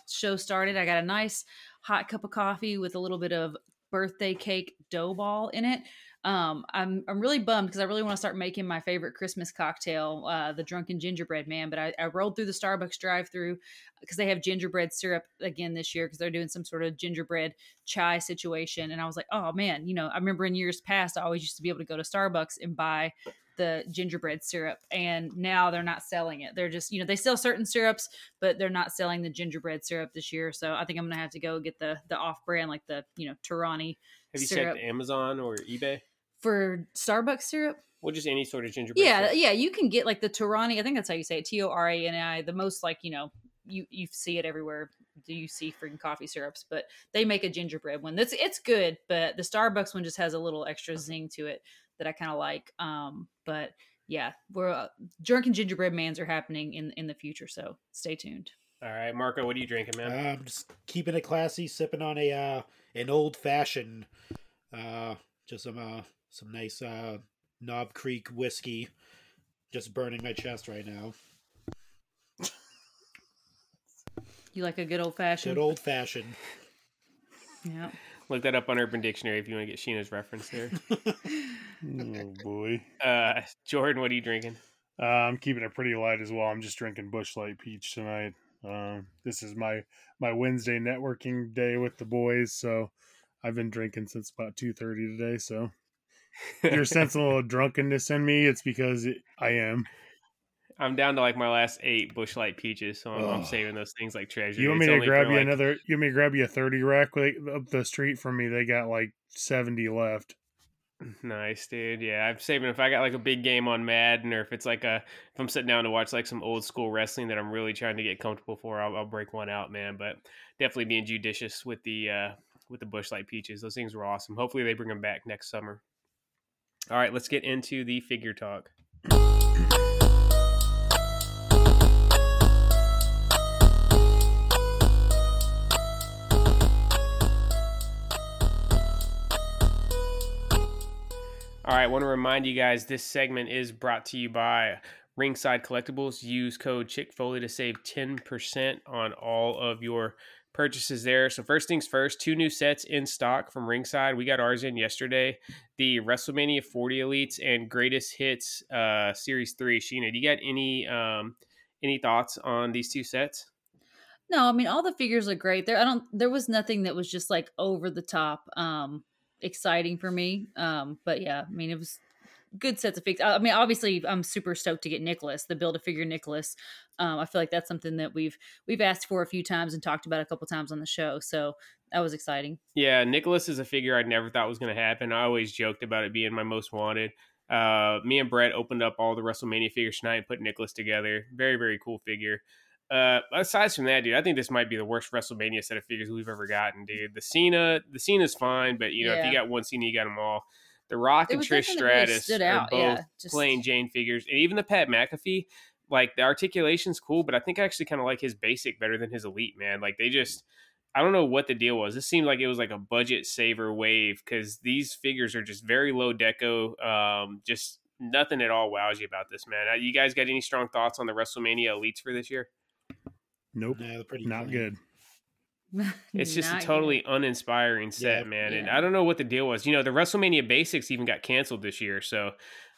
show started. I got a nice hot cup of coffee with a little bit of birthday cake dough ball in it. I'm really bummed, because I really want to start making my favorite Christmas cocktail, the Drunken Gingerbread Man. But I rolled through the Starbucks drive-thru, because they have gingerbread syrup again this year, because they're doing some sort of gingerbread chai situation. And I was like, oh man, I remember in years past, I always used to be able to go to Starbucks and buy the gingerbread syrup, and now they're not selling it. They're just, they sell certain syrups, but they're not selling the gingerbread syrup this year. So I think I'm going to have to go get the off brand, like the Tarani syrup. Have you checked Amazon or eBay? For Starbucks syrup? Well, just any sort of gingerbread. Yeah, syrup. Yeah. You can get like the Torani. I think that's how you say it. Torani. The most like, you know, you see it everywhere. Do you see freaking coffee syrups? But they make a gingerbread one. It's good, but the Starbucks one just has a little extra zing to it that I kind of like. But yeah, we're drunk and gingerbread mans are happening in the future. So stay tuned. All right, Marco, what are you drinking, man? I'm just keeping it classy, sipping on a an old fashioned, just some nice Knob Creek whiskey. Just burning my chest right now. You like a good old fashioned? Good old fashioned. Yeah. Look that up on Urban Dictionary if you want to get Sheena's reference there. Oh, boy. Jordan, what are you drinking? I'm keeping it pretty light as well. I'm just drinking Busch Light Peach tonight. This is my Wednesday networking day with the boys, so I've been drinking since about 2:30 today, so if you're sensing a little drunkenness in me, it's because I am. I'm down to like my last 8 Busch Light Peaches, so I'm saving those things like treasure. You want me to grab you another? You want me to grab you a 30 rack up the street from me? They got like 70 left. Nice, dude. Yeah, I'm saving if I got like a big game on Madden, or if it's like if I'm sitting down to watch like some old school wrestling that I'm really trying to get comfortable for, I'll break one out, man. But definitely being judicious with the Busch Light Peaches. Those things were awesome. Hopefully they bring them back next summer. All right, let's get into the figure talk. All right, I want to remind you guys, this segment is brought to you by Ringside Collectibles. Use code Chick Foley to save 10% on all of your purchases there. So first things first, 2 new sets in stock from Ringside. We got ours in yesterday. The WrestleMania 40 Elites and Greatest Hits Series 3. Sheena, do you got any thoughts on these 2 sets? No, I mean, all the figures look great. There was nothing that was just like over the top. Exciting for me, but yeah, I mean, it was good sets of figures. I mean, obviously I'm super stoked to get Nicholas, the build a figure Nicholas. I feel like that's something that we've asked for a few times and talked about a couple times on the show, so that was exciting. Yeah, Nicholas is a figure I never thought was going to happen. I always joked about it being my most wanted. Me and Brett opened up all the WrestleMania figures tonight and put Nicholas together. Very, very cool figure. Aside from that, dude, I think this might be the worst WrestleMania set of figures we've ever gotten, dude. The Cena's fine, but you know, if you got one Cena, you got them all. The Rock and Trish Stratus really are both plain Jane figures, and even the Pat McAfee. Like the articulation's cool, but I think I actually kind of like his basic better than his elite, man. Like they just, I don't know what the deal was. This seemed like it was like a budget saver wave because these figures are just very low deco. Just nothing at all wows you about this, man. You guys got any strong thoughts on the WrestleMania elites for this year? Nope, no, pretty not good. It's just a totally uninspiring set, man. Yeah. And I don't know what the deal was. You know, the WrestleMania Basics even got canceled this year. So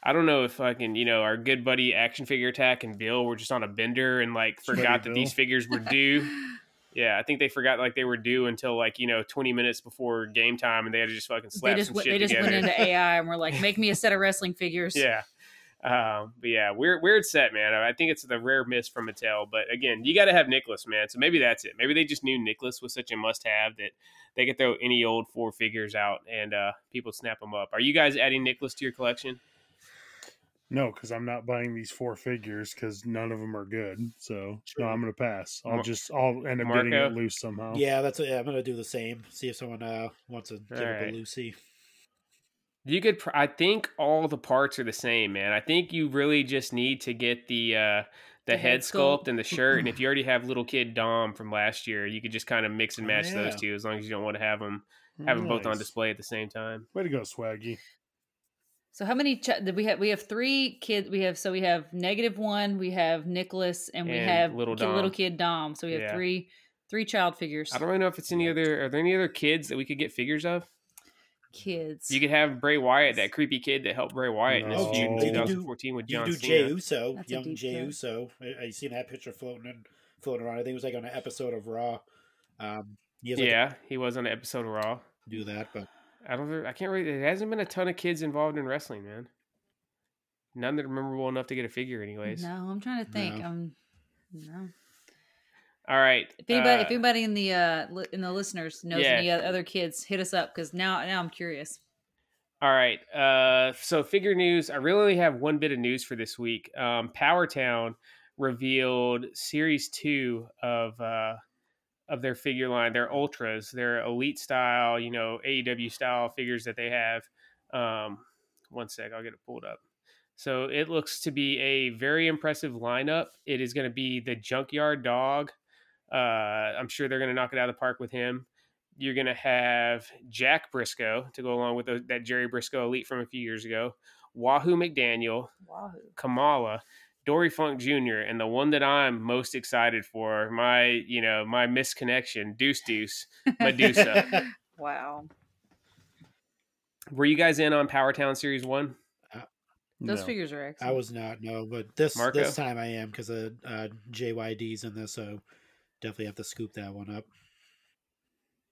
I don't know if fucking, you know, our good buddy Action Figure Attack and Bill were just on a bender and like forgot that these figures were due. Yeah, I think they forgot like they were due until like, you know, 20 minutes before game time, and they had to just fucking slap some shit together. They just went into AI and were like, make me a set of wrestling figures. Yeah. But yeah, weird set, man. I think it's the rare miss from Mattel, but again, you got to have Nicholas, man. So maybe that's it. Maybe they just knew Nicholas was such a must-have that they could throw any old 4 figures out and people snap them up. Are you guys adding Nicholas to your collection? No, because I'm not buying these 4 figures because none of them are good. So no, I'm gonna pass. I'll end up getting it loose somehow. Yeah, that's it. I'm gonna do the same. See if someone wants to give it to Lucy. You could, I think all the parts are the same, man. I think you really just need to get the head sculpt and the shirt. And if you already have little kid Dom from last year, you could just kind of mix and match those two, as long as you don't want to have them both on display at the same time. Way to go, Swaggy. So how many did we have? We have 3 kids. We have -1, we have Nicholas, and we have little kid Dom. So we have three child figures. I don't really know if it's any other. Are there any other kids that we could get figures of? Kids. You could have Bray Wyatt, that creepy kid that helped Bray Wyatt in his feud in 2014 with John Cena. Jey Uso, young Jey Uso. I seen that picture floating around. I think it was like on an episode of Raw. He was on an episode of Raw. Do that, but I can't really. There hasn't been a ton of kids involved in wrestling, man. None that are memorable enough to get a figure, anyways. No, I'm trying to think. No. All right. If anybody in the listeners knows any other kids, hit us up because now I'm curious. All right. So figure news. I really only have one bit of news for this week. Powertown revealed series 2 of their figure line, their ultras, their elite style, you know, AEW style figures that they have. One sec, I'll get it pulled up. So it looks to be a very impressive lineup. It is going to be the Junkyard Dog. I'm sure they're going to knock it out of the park with him. You're going to have Jack Briscoe to go along with that Jerry Briscoe elite from a few years ago. Wahoo McDaniel, Kamala, Dory Funk Jr., and the one that I'm most excited for, my misconnection, Deuce, Medusa. Wow. Were you guys in on Powertown Series 1? Those figures are excellent. I was not, no, but this time I am because JYD's in this, so definitely have to scoop that one up.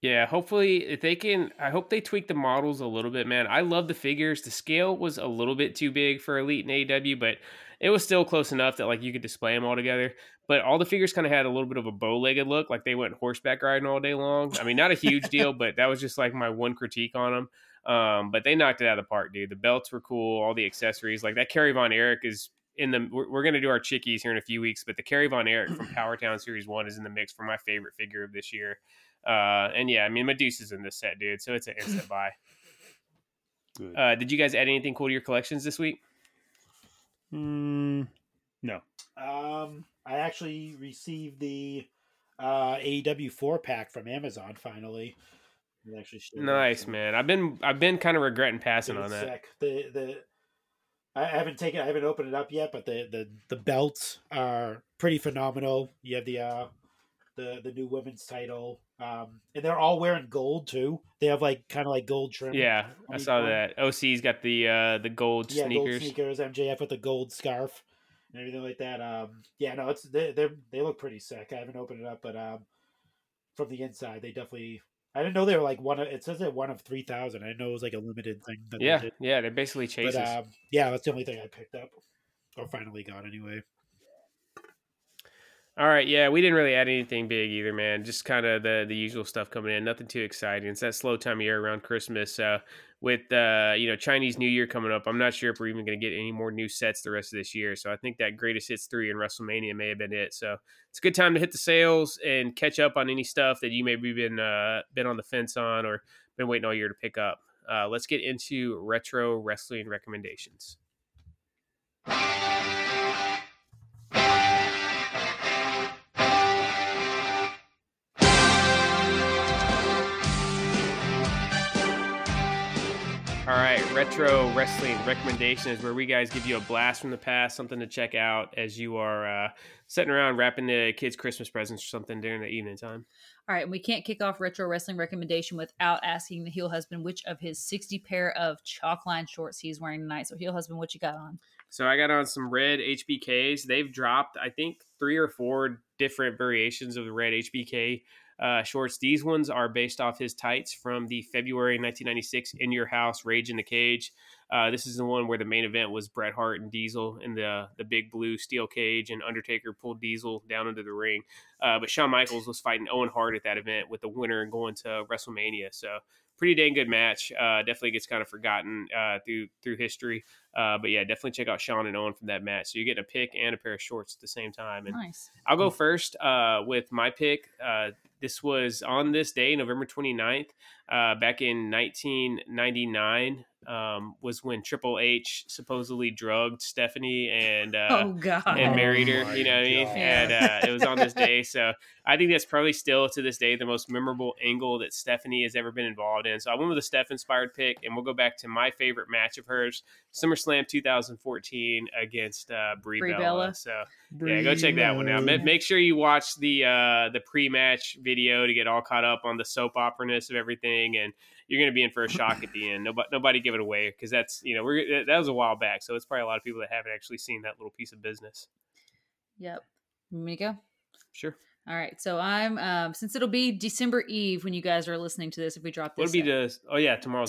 Yeah, hopefully if they can, I hope they tweak the models a little bit, man. I love the figures. The scale was a little bit too big for Elite and AEW, but it was still close enough that like you could display them all together. But all the figures kind of had a little bit of a bow-legged look, like they went horseback riding all day long. I mean, not a huge deal, but that was just like my one critique on them. But they knocked it out of the park, dude. The belts were cool, all the accessories. Like that Kerry Von Erich is in the... We're going to do our chickies here in a few weeks, but the Kerry Von Erich from Powertown Series 1 is in the mix for my favorite figure of this year. And yeah, I mean, Medusa's in this set, dude, so it's an instant buy. Good. Did you guys add anything cool to your collections this week? No. I actually received the AEW 4-pack from Amazon, finally. Nice, man. I've been kind of regretting passing on that. I haven't opened it up yet, but the belts are pretty phenomenal. You have the new women's title, and they're all wearing gold too. They have like kind of like gold trim. Yeah, I saw that. OC's got the gold sneakers. Yeah, gold sneakers. MJF with the gold scarf and everything like that. It's they look pretty sick. I haven't opened it up, but from the inside, they definitely. I didn't know they were like one of, it says they're one of 3,000. I didn't know it was like a limited thing. They're basically chases. But, that's the only thing I picked up or finally got anyway. All right, yeah, we didn't really add anything big either, man. Just kind of the usual stuff coming in. Nothing too exciting. It's that slow time of year around Christmas. So with Chinese New Year coming up, I'm not sure if we're even going to get any more new sets the rest of this year. So I think that Greatest Hits 3 and WrestleMania may have been it. So it's a good time to hit the sales and catch up on any stuff that you maybe been on the fence on or been waiting all year to pick up. Let's get into retro wrestling recommendations. All right, retro wrestling recommendation is where we guys give you a blast from the past, something to check out as you are sitting around wrapping the kids' Christmas presents or something during the evening time. All right, and we can't kick off retro wrestling recommendation without asking the heel husband which of his 60 pair of chalk line shorts he's wearing tonight. So heel husband, what you got on? So I got on some red HBKs. They've dropped, I think, 3 or 4 different variations of the red HBK shorts. These ones are based off his tights from the February 1996 In Your House, Rage in the Cage. This is the one where the main event was Bret Hart and Diesel in the big blue steel cage, and Undertaker pulled Diesel down into the ring. But Shawn Michaels was fighting Owen Hart at that event, with the winner going to WrestleMania. So pretty dang good match. Definitely gets kind of forgotten through history. But yeah, definitely check out Shawn and Owen from that match. So you're getting a pick and a pair of shorts at the same time. And nice. I'll go first with my pick. This was on this day, November 29th, back in 1999, was when Triple H supposedly drugged Stephanie and married her. You know what I mean? And it was on this day. So I think that's probably still to this day the most memorable angle that Stephanie has ever been involved in. So I went with a Steph-inspired pick, and we'll go back to my favorite match of hers, SummerSlam 2014 against Brie Bella. So yeah, go check that one out. Make sure you watch the pre-match video to get all caught up on the soap opera-ness of everything, and you're going to be in for a shock at the end. Nobody give it away, because that's, you know, that was a while back, so it's probably a lot of people that haven't actually seen that little piece of business. Yep. You want me to go? Sure. All right. So I'm, since it'll be December Eve when you guys are listening to this, if we drop this. It'll be tomorrow's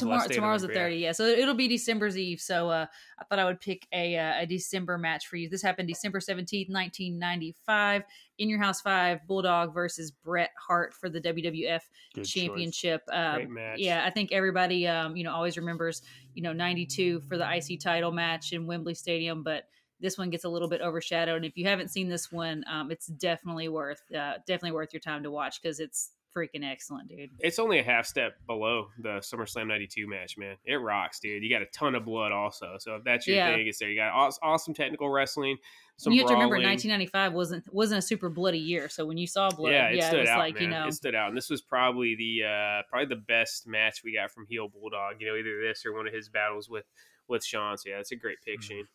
the last day. Tomorrow's the 30th. Yeah. So it'll be December's Eve. So I thought I would pick a December match for you. This happened December 17th, 1995. In Your House 5, Bulldog versus Bret Hart for the WWF Championship. Great match. Yeah, I think everybody, always remembers, 92 for the IC title match in Wembley Stadium, but this one gets a little bit overshadowed. And if you haven't seen this one, it's definitely worth your time to watch because it's freaking excellent, dude. It's only a half step below the SummerSlam 92 match, man. It rocks, dude. You got a ton of blood also. So if that's your thing, it's there. You got awesome technical wrestling. You have to remember, 1995 wasn't a super bloody year. So when you saw blood, it stood out. And this was probably the best match we got from heel Bulldog. Either this or one of his battles with Sean. So yeah, it's a great pick, Shane.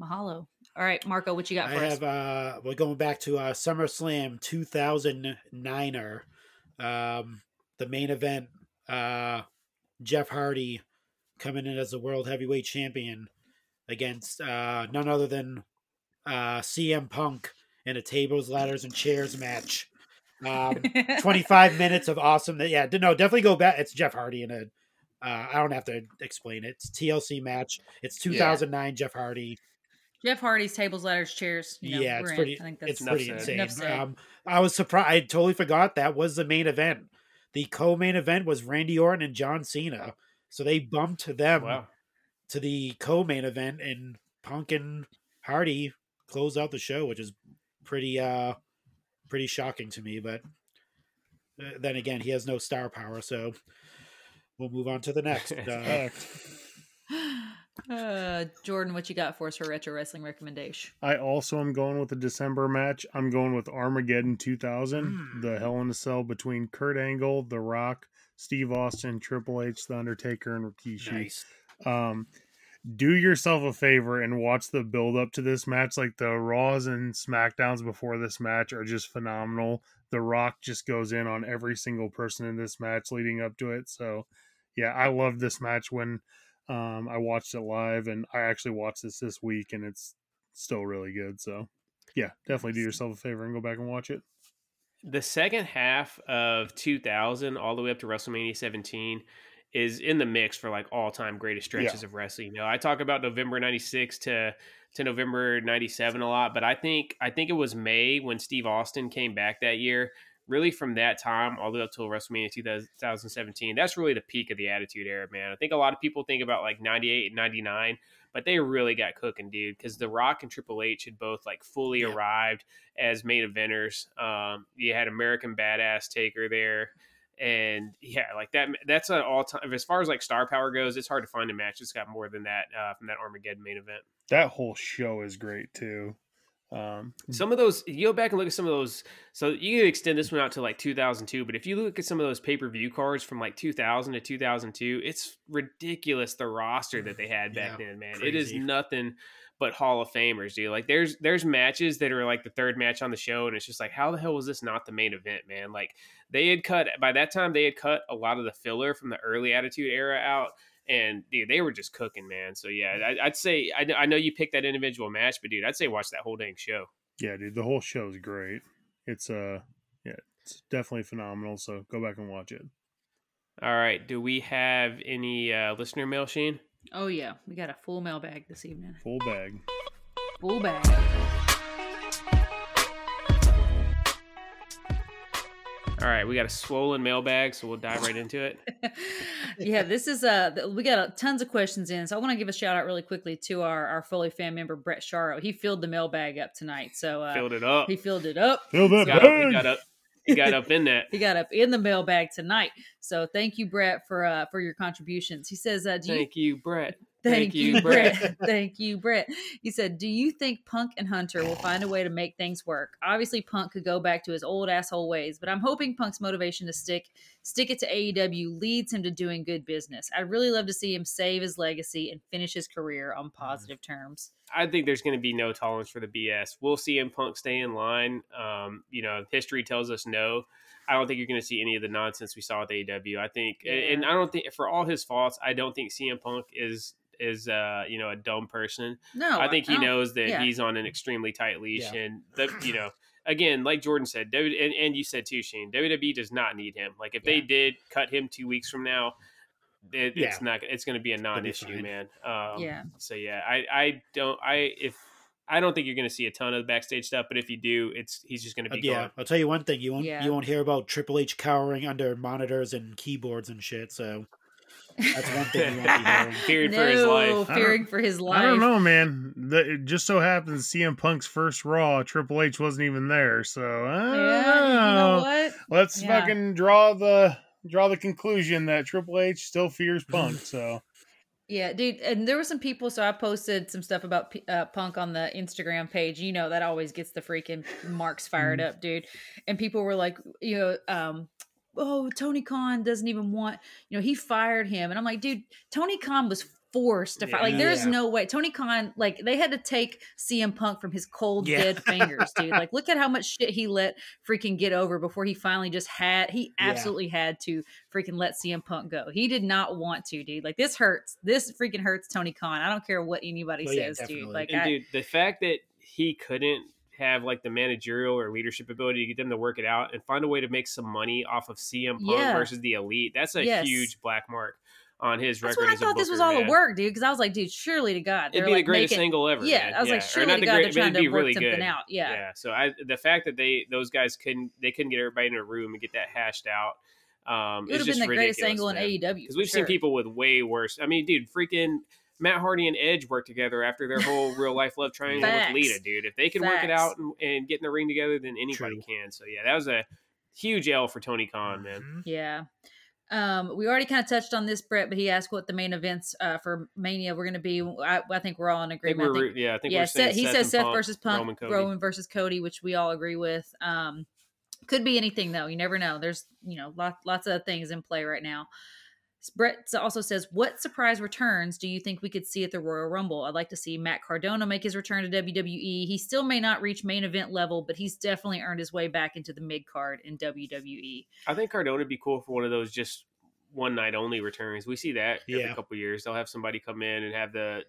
Mahalo. All right, Marco, what you got for us? We're going back to SummerSlam 2009er. The main event, Jeff Hardy coming in as the World Heavyweight Champion against none other than CM Punk in a tables, ladders, and chairs match. 25 minutes of awesome. Definitely go back. It's Jeff Hardy in a. I don't have to explain it. It's a TLC match. It's 2009 Jeff Hardy. Jeff Hardy's tables, ladders, chairs. It's pretty. I think that's pretty insane. I was surprised. I totally forgot that was the main event. The co-main event was Randy Orton and John Cena, so they bumped them to the co-main event, and Punk and Hardy closed out the show, which is pretty shocking to me. But then again, he has no star power, so we'll move on to the next. Jordan, what you got for us for retro wrestling recommendation? I also am going with a December match. I'm going with Armageddon 2000, the Hell in a Cell between Kurt Angle, The Rock, Steve Austin, Triple H, The Undertaker, and Rikishi. Nice. Do yourself a favor and watch the build up to this match. Like the Raws and SmackDowns before this match are just phenomenal. The Rock just goes in on every single person in this match leading up to it. So yeah, I loved this match when I watched it live, and I actually watched this week, and it's still really good. So yeah, definitely do yourself a favor and go back and watch it. The second half of 2000 all the way up to WrestleMania 17 is in the mix for like all time greatest stretches of wrestling. I talk about November 96 to November 97 a lot, but I think it was May when Steve Austin came back that year. Really from that time all the way up to WrestleMania 2017, that's really the peak of the Attitude Era, man. I think a lot of people think about like 98 and 99, but they really got cooking, dude, because The Rock and Triple H had both like fully arrived as main eventers. You had American Badass Taker there. And that's an all time. As far as like star power goes, it's hard to find a match that's got more than that from that Armageddon main event. That whole show is great too. Some of those, you go back and look at some of those. So you could extend this one out to like 2002, but if you look at some of those pay-per-view cards from like 2000 to 2002, it's ridiculous. The roster that they had back then, man, crazy. It is nothing but Hall of Famers, dude. Like there's matches that are like the third match on the show. And it's just like, how the hell was this not the main event, man? Like by that time they had cut a lot of the filler from the early Attitude Era out. And dude, they were just cooking, man. So yeah, I'd say I know you picked that individual match, but dude, I'd say watch that whole dang show. Yeah, dude, the whole show is great. It's it's definitely phenomenal. So go back and watch it. All right, do we have any listener mail, Sheen? Oh yeah, we got a full mailbag this evening. Full bag. All right, we got a swollen mailbag, so we'll dive right into it. This is we got tons of questions in, so I want to give a shout out really quickly to our Foley fan member Brett Sharo. He filled the mailbag up tonight, so He got up in the mailbag tonight. So thank you, Brett, for your contributions. He says, Thank you, Brett. He said, do you think Punk and Hunter will find a way to make things work? Obviously, Punk could go back to his old asshole ways, but I'm hoping Punk's motivation to stick it to AEW leads him to doing good business. I'd really love to see him save his legacy and finish his career on positive terms. I think there's going to be no tolerance for the BS. We'll see him Punk stay in line. History tells us no. I don't think you're going to see any of the nonsense we saw with AEW. I think, and I don't think, for all his faults, I don't think CM Punk is a dumb person. No, I think he knows that he's on an extremely tight leash, and again, like Jordan said, and you said too, Shane, WWE does not need him. Like if they did cut him 2 weeks from now, it's not. It's going to be a non-issue, man. So yeah, I don't think you're going to see a ton of backstage stuff, but if you do, he's just going to be gone. I'll tell you one thing: you won't hear about Triple H cowering under monitors and keyboards and shit. So that's one thing you won't be hearing. Fearing for his life. I don't know, man. It just so happens CM Punk's first Raw, Triple H wasn't even there, so I don't know. You know what? Let's fucking draw the conclusion that Triple H still fears Punk. So. Yeah, dude, and there were some people, so I posted some stuff about Punk on the Instagram page. You know, that always gets the freaking marks fired up, dude. And people were like, you know, oh, Tony Khan doesn't even want, you know, he fired him. And I'm like, dude, Tony Khan was forced to fire. Like, there's no way. Tony Khan, like, they had to take CM Punk from his cold, dead fingers, dude. Like, look at how much shit he let freaking get over before he finally just had to freaking let CM Punk go. He did not want to, dude. Like, this hurts. This freaking hurts Tony Khan. I don't care what anybody says, dude. Like, dude, the fact that he couldn't have like the managerial or leadership ability to get them to work it out and find a way to make some money off of CM Punk versus the Elite, that's a huge black mark on his record. That's when I thought this was all a work, dude, because I was like, dude, surely to God. It'd be the greatest single ever. Yeah, man. I was like, surely to God they're trying to work something out. Yeah. So the fact that those guys couldn't get everybody in a room and get that hashed out. It would have been the greatest single in AEW. Because we've seen people with way worse. I mean, dude, freaking Matt Hardy and Edge worked together after their whole real life love triangle with Lita, dude. If they can work it out and get in the ring together, then anybody can. So yeah, that was a huge L for Tony Khan, man. Yeah. We already kind of touched on this, Brett, but he asked what the main events for Mania were going to be. I think we're all in agreement. He says Seth versus Punk, Roman versus Cody, which we all agree with. Could be anything, though. You never know. There's, you know, lots of things in play right now. Brett also says, what surprise returns do you think we could see at the Royal Rumble? I'd like to see Matt Cardona make his return to WWE. He still may not reach main event level, but he's definitely earned his way back into the mid card in WWE. I think Cardona would be cool for one of those just one night only returns. We see that every couple of years. They'll have somebody come in and have the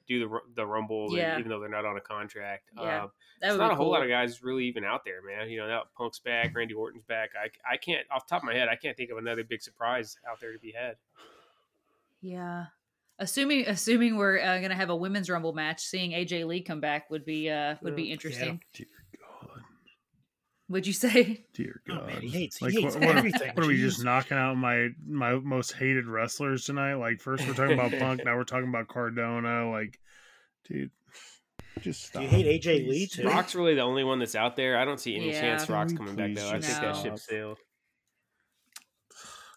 Rumble, even though they're not on a contract. Yeah, it's not a whole lot of guys really even out there, man. You know, now Punk's back, Randy Orton's back. I can't, off the top of my head, I can't think of another big surprise out there to be had. Yeah. Assuming we're going to have a women's Rumble match, seeing AJ Lee come back would be interesting. Yeah. Dear God. Would you say? Dear God. Oh, man, he hates everything. What are we just knocking out my most hated wrestlers tonight? Like, first we're talking about Punk, now we're talking about Cardona. Like, dude, just stop. Do you hate AJ Lee too? Rock's really the only one that's out there. I don't see any chance Rock's coming back, though. I think that ship sailed.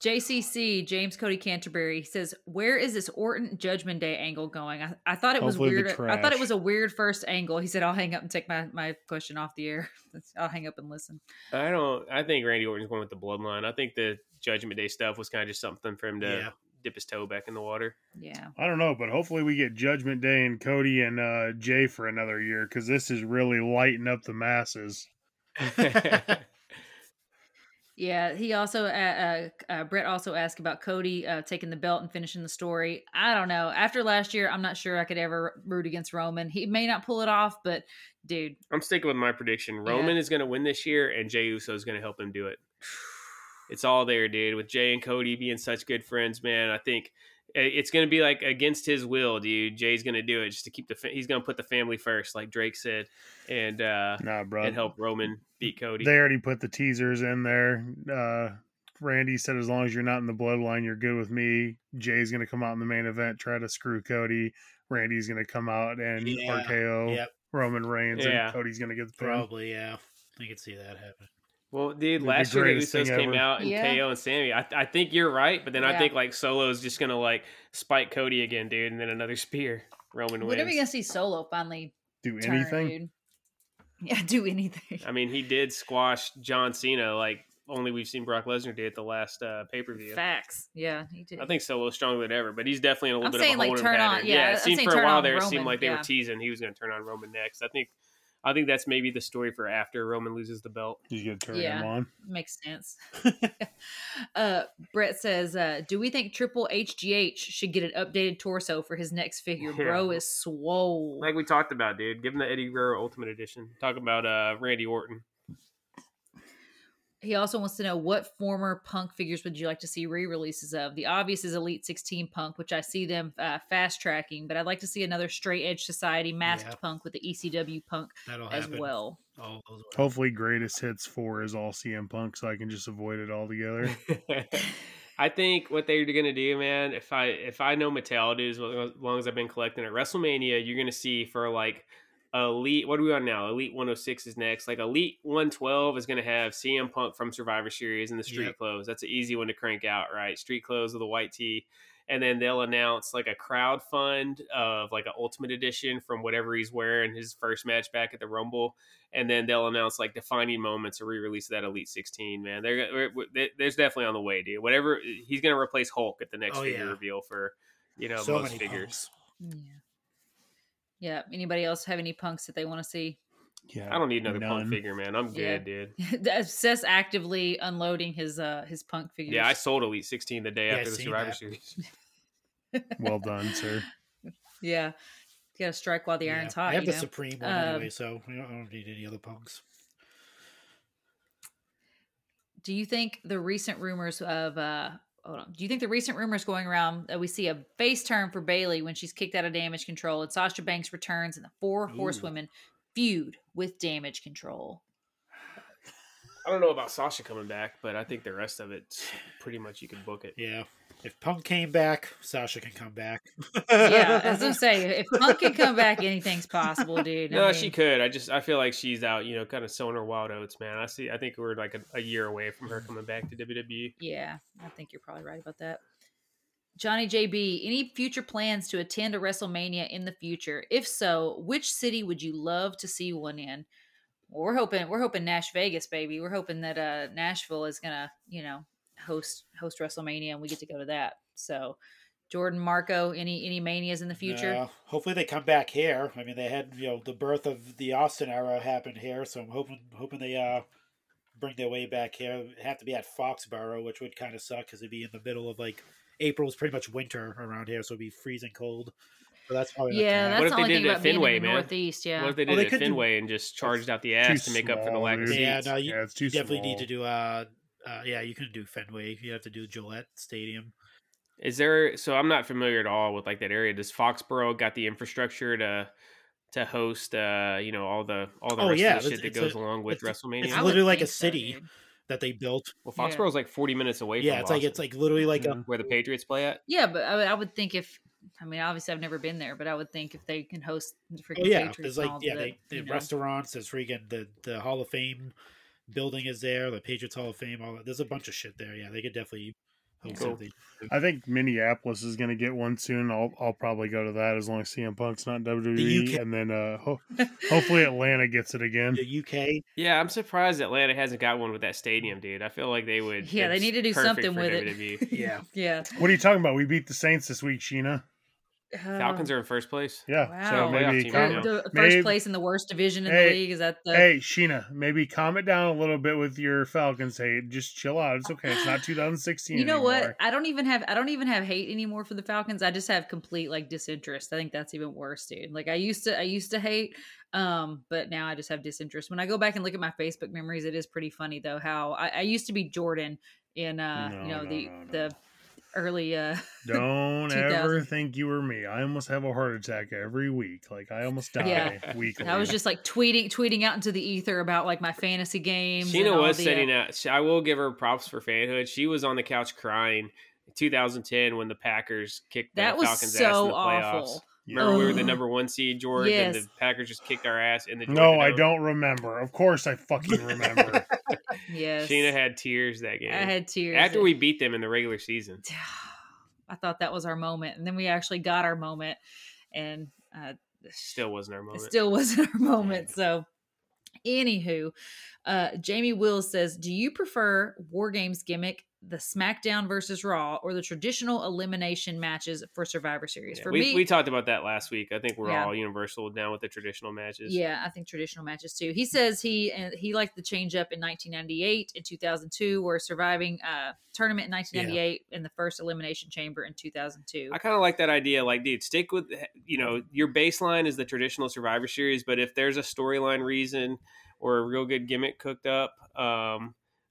JCC, James Cody Canterbury, says, where is this Orton Judgment Day angle going? I thought it was weird. I thought it was a weird first angle. He said, I'll hang up and take my question off the air. I'll hang up and listen. I think Randy Orton's going with the bloodline. I think the Judgment Day stuff was kind of just something for him to dip his toe back in the water. Yeah. I don't know, but hopefully we get Judgment Day and Cody and Jay for another year, because this is really lighting up the masses. Yeah, he also, Brett also asked about Cody taking the belt and finishing the story. I don't know. After last year, I'm not sure I could ever root against Roman. He may not pull it off, but dude. I'm sticking with my prediction. Roman is going to win this year, and Jey Uso is going to help him do it. It's all there, dude. With Jey and Cody being such good friends, man, I think it's going to be like against his will, dude. Jay's going to do it just to keep he's going to put the family first, like Drake said, and and help Roman beat Cody. They already put the teasers in there. Randy said, as long as you're not in the bloodline, you're good with me. Jay's going to come out in the main event, try to screw Cody. Randy's going to come out and RKO Roman Reigns, and Cody's going to get the pin. Probably, yeah. I could see that happen. Well, dude, last year the Usos came out and KO and Sammy. I think you're right, but then I think like Solo's just gonna like spike Cody again, dude, and then another spear. Roman wins. When are we gonna see Solo finally do anything? Dude? Yeah, do anything. I mean, he did squash John Cena like only we've seen Brock Lesnar do at the last pay per view. Facts. Yeah, he did. I think Solo's stronger than ever, but he's definitely in a little bit of a holding pattern. It seemed for a while there. It seemed like they were teasing he was gonna turn on Roman next. I think that's maybe the story for after Roman loses the belt. He's going to turn him on. Makes sense. Brett says, do we think Triple HGH should get an updated torso for his next figure? Yeah. Bro is swole. Like we talked about, dude. Give him the Eddie Guerrero Ultimate Edition. Talk about Randy Orton. He also wants to know, what former Punk figures would you like to see re-releases of? The obvious is Elite 16 Punk, which I see them fast-tracking, but I'd like to see another Straight Edge Society masked Punk with the ECW Punk as well. Oh, hopefully Greatest Hits 4 is all CM Punk, so I can just avoid it altogether. I think what they're going to do, man, if I know Mattel do, as long as I've been collecting at WrestleMania, you're going to see for like Elite, what are we on now? Elite 106 is next. Like Elite 112 is going to have CM Punk from Survivor Series in the street clothes. That's an easy one to crank out, right? Street clothes with a white tee. And then they'll announce like a crowd fund of like an Ultimate Edition from whatever he's wearing his first match back at the Rumble. And then they'll announce like defining moments, a re-release of that Elite 16, man. There's definitely on the way, dude. Whatever, he's going to replace Hulk at the next figure reveal for, you know, most figures. Punks. Yeah. Anybody else have any punks that they want to see? Yeah, I don't need another Punk figure, man. I'm good, dude. Seth's actively unloading his Punk figures. Yeah, I sold Elite 16 the day after the Survivor Series. Well done, sir. Yeah, you gotta strike while the iron's hot. I have the Supreme one anyway, so I don't need any other punks. Do you think the recent rumors of? Hold on. Do you think the recent rumors going around that we see a face turn for Bayley when she's kicked out of Damage Control and Sasha Banks returns and the Four Horsewomen feud with Damage Control? I don't know about Sasha coming back, but I think the rest of it's pretty much you can book it. Yeah. If Punk came back, Sasha can come back. Yeah, as I say, if Punk can come back, anything's possible, dude. No, I mean, she could. I feel like she's out, you know, kind of sowing her wild oats, man. I think we're like a year away from her coming back to WWE. Yeah, I think you're probably right about that. Johnny JB, any future plans to attend a WrestleMania in the future? If so, which city would you love to see one in? Well, we're hoping Nash Vegas, baby. We're hoping that Nashville is gonna, you know, host WrestleMania, and we get to go to that. So, Jordan, Marco, any manias in the future? Hopefully they come back here. I mean, they had, you know, the birth of the Austin era happened here, so I'm hoping they bring their way back here. It'd have to be at Foxborough, which would kind of suck because it'd be in the middle of like. April is pretty much winter around here, so it'd be freezing cold. So that's probably that's what if the only thing about Fenway, being in the Northeast, yeah. What if they did it at Fenway and just charged out the ass to make up for the lack of seats? Yeah, no, it's too definitely small. Need to do. You couldn't do Fenway. You have to do Gillette Stadium. Is there? So I'm not familiar at all with like that area. Does Foxborough got the infrastructure to host? You know, all the rest of the shit that goes along with WrestleMania. It's literally like a city. Dude. That they built. Well, Foxborough is like 40 minutes away from Boston. it's like literally like where the Patriots play at. Yeah, but I would think obviously I've never been there, but I would think if they can host the freaking Patriots. There's like, the restaurants, there's freaking the Hall of Fame building is there, the Patriots Hall of Fame, all that. There's a bunch of shit there. Yeah, they could definitely host something. I think Minneapolis is going to get one soon. I'll probably go to that as long as CM Punk's not WWE, and then hopefully Atlanta gets it again. The UK. Yeah, I'm surprised Atlanta hasn't got one with that stadium, dude. I feel like they would. Yeah, they need to do something with it. Yeah. What are you talking about? We beat the Saints this week, Sheena. Falcons are in first place. Yeah, wow. So maybe first place in the worst division in the league. Is that the? Hey, Sheena, maybe calm it down a little bit with your Falcons hate. Just chill out. It's okay. It's not 2016. You know anymore. What? I don't even have hate anymore for the Falcons. I just have complete like disinterest. I think that's even worse, dude. Like I used to hate, but now I just have disinterest. When I go back and look at my Facebook memories, it is pretty funny though how I used to be Jordan in the early don't ever think you were me. I almost have a heart attack every week. Like I almost die weekly. I was just like tweeting out into the ether about like my fantasy games. Sheena was setting out. I will give her props for fanhood. She was on the couch crying in 2010 when the Packers kicked the Falcons' ass in the playoffs. Awful. Yeah. Remember, we were the number one seed, Jordan, and the Packers just kicked our ass. And I don't remember. Of course I fucking remember. Yes. Sheena had tears that game. I had tears. After we beat them in the regular season. I thought that was our moment. And then we actually got our moment. And it still wasn't our moment. So, anywho, Jamie Wills says, do you prefer War Games gimmick, the SmackDown versus Raw, or the traditional elimination matches for Survivor Series? For me, we talked about that last week. I think we're all universal down with the traditional matches. Yeah, I think traditional matches too. He says he liked the change up in 1998 and 2002, where surviving tournament in 1998 and the first elimination chamber in 2002. I kind of like that idea. Like, dude, stick with, you know, your baseline is the traditional Survivor Series, but if there's a storyline reason or a real good gimmick cooked up,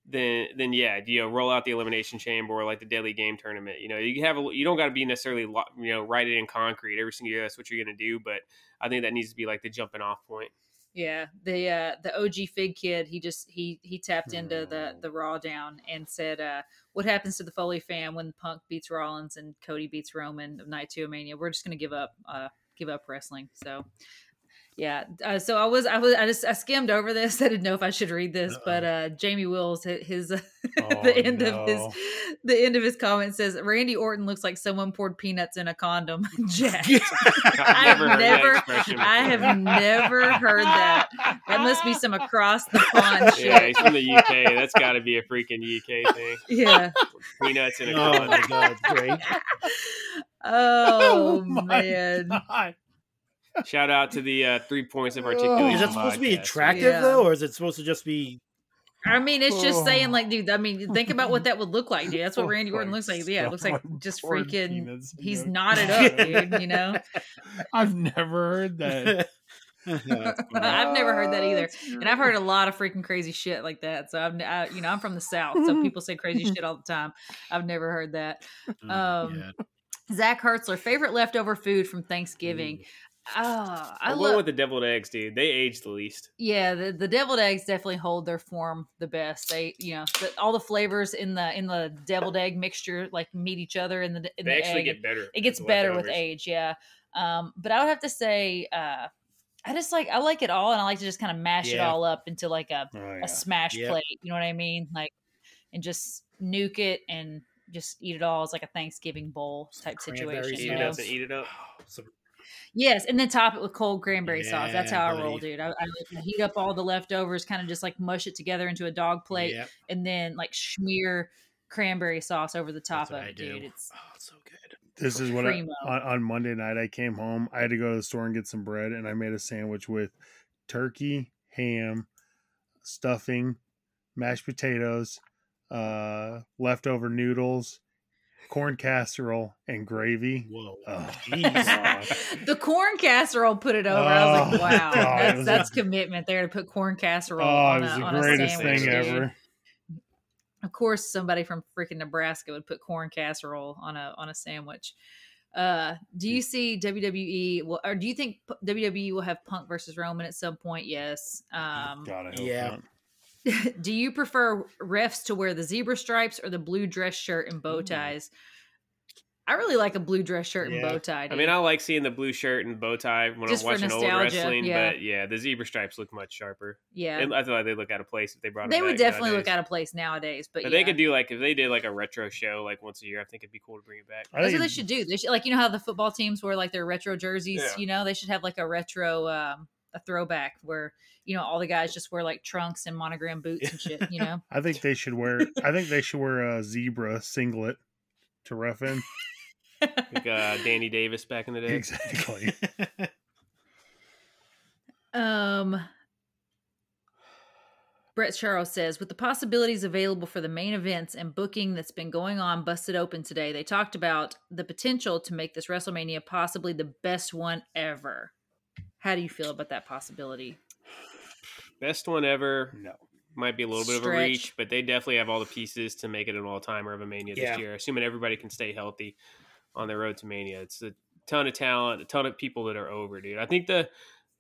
then yeah, you know, roll out the Elimination Chamber or like the Deadly Game Tournament. You know, you have you don't got to be necessarily, you know, write it in concrete every single year. That's what you're going to do, but I think that needs to be like the jumping off point. Yeah, the OG Fig Kid, he tapped into the Raw Down and said, "What happens to the Foley fan when Punk beats Rollins and Cody beats Roman of Night 2 of Mania? We're just going to give up wrestling." So, yeah. So I skimmed over this. I didn't know if I should read this, but Jamie Wills, the end of his comment says, "Randy Orton looks like someone poured peanuts in a condom." Jack. I have never heard that. That must be some across the pond shit. Yeah, he's from the UK. That's got to be a freaking UK thing. Yeah, peanuts in a condom. Oh my god, great. Oh man. God. Shout out to the 3 points of articulation. Is that supposed to be attractive though, or is it supposed to just be? I mean, it's just saying, like, dude. I mean, think about what that would look like, dude. That's what Randy Orton looks like. Yeah, it looks like just freaking. He's knotted up, dude. You know. I've never heard that. I've never heard that either, and I've heard a lot of freaking crazy shit like that. So I'm from the South, so people say crazy shit all the time. I've never heard that. Yeah. Zach Hertzler, favorite leftover food from Thanksgiving. I love with the deviled eggs, dude. They age the least. Yeah, the deviled eggs definitely hold their form the best. They, you know, all the flavors in the deviled egg mixture like meet each other in the actually egg. Get better. It gets better with age, yeah. But I would have to say, I like it all, and I like to just kind of mash it all up into like a smash plate. You know what I mean? Like, and just nuke it and just eat it all. It's like a Thanksgiving bowl type situation. You know? Eat it up. Yes, and then top it with cold cranberry sauce. That's how I roll, dude. I heat up all the leftovers, kind of just like mush it together into a dog plate, and then like smear cranberry sauce over the top of it, dude. It's so good. This is what on Monday night I came home. I had to go to the store and get some bread, and I made a sandwich with turkey, ham, stuffing, mashed potatoes, leftover noodles, corn casserole, and gravy. Whoa! Oh, the corn casserole put it over. I was like, wow, that's commitment there to put corn casserole on a sandwich. It was the greatest thing ever. Of course, somebody from freaking Nebraska would put corn casserole on a sandwich. Do you see WWE? Or do you think WWE will have Punk versus Roman at some point? Yes. God, I hope not. Do you prefer refs to wear the zebra stripes or the blue dress shirt and bow ties? I really like a blue dress shirt and bow tie. Dude. I mean, I like seeing the blue shirt and bow tie when I'm watching old wrestling, but the zebra stripes look much sharper. Yeah. I feel like they look out of place if they brought them back. They would definitely look out of place nowadays, but they could do like, if they did like a retro show like once a year, I think it'd be cool to bring it back. That's what they should do. They should, like, you know how the football teams wear like their retro jerseys, you know, they should have like a retro, a throwback where, you know, all the guys just wear like trunks and monogram boots and shit, you know. I think they should wear a zebra singlet to rough in, like Danny Davis back in the day. Exactly. Brett Charles says, with the possibilities available for the main events and booking that's been going on busted open today, they talked about the potential to make this WrestleMania possibly the best one ever. How do you feel about that possibility? Best one ever. No. Might be a little bit of a reach, but they definitely have all the pieces to make it an all-timer of a Mania this year, assuming everybody can stay healthy on their road to Mania. It's a ton of talent, a ton of people that are over, dude. I think the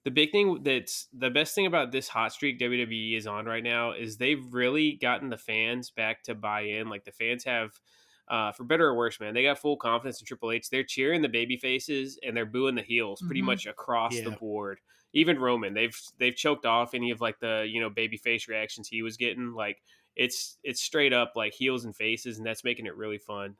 big thing that's the best thing about this hot streak WWE is on right now is they've really gotten the fans back to buy in. Like, the fans have... for better or worse, man, they got full confidence in Triple H. They're cheering the baby faces and they're booing the heels pretty much across the board. Even Roman, they've choked off any of like the, you know, baby face reactions he was getting. Like, it's straight up like heels and faces, and that's making it really fun.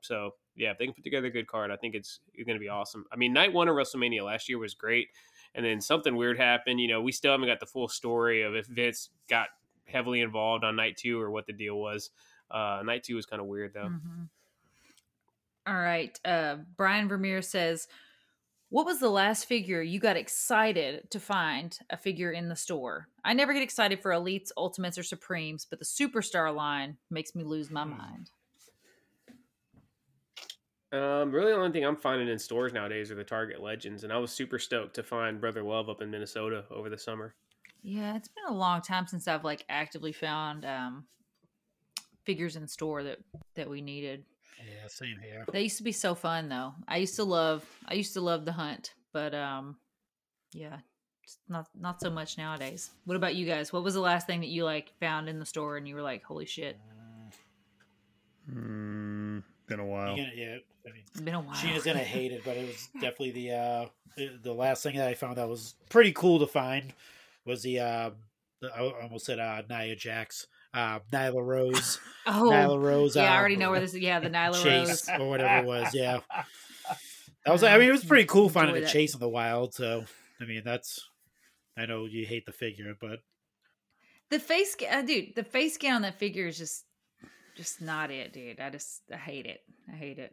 So yeah, if they can put together a good card, I think it's going to be awesome. I mean, night one of WrestleMania last year was great, and then something weird happened. You know, we still haven't got the full story of if Vince got heavily involved on night two or what the deal was. Night two was kind of weird, though. Mm-hmm. All right. Brian Vermeer says, what was the last figure you got excited to find a figure in the store? I never get excited for Elites, Ultimates, or Supremes, but the Superstar line makes me lose my mind. Really, the only thing I'm finding in stores nowadays are the Target Legends, and I was super stoked to find Brother Love up in Minnesota over the summer. Yeah, it's been a long time since I've, like, actively found... figures in store that we needed. Yeah, same here. They used to be so fun though. I used to love the hunt, but yeah, it's not so much nowadays. What about you guys? What was the last thing that you like found in the store and you were like, holy shit? Been a while. Yeah, I mean, it's been a while. Sheena's gonna hate it, but it was definitely the last thing that I found that was pretty cool to find was I almost said Nia Jax. Nyla Rose. Oh, Nyla Rose. Yeah, I already know where this is. Yeah, the Nyla Chase Rose. Or whatever it was, yeah. That was, I mean, it was pretty cool finding a Chase in the wild. So, I mean, that's, I know you hate the figure, but. The face scan on that figure is just not it, dude. I hate it.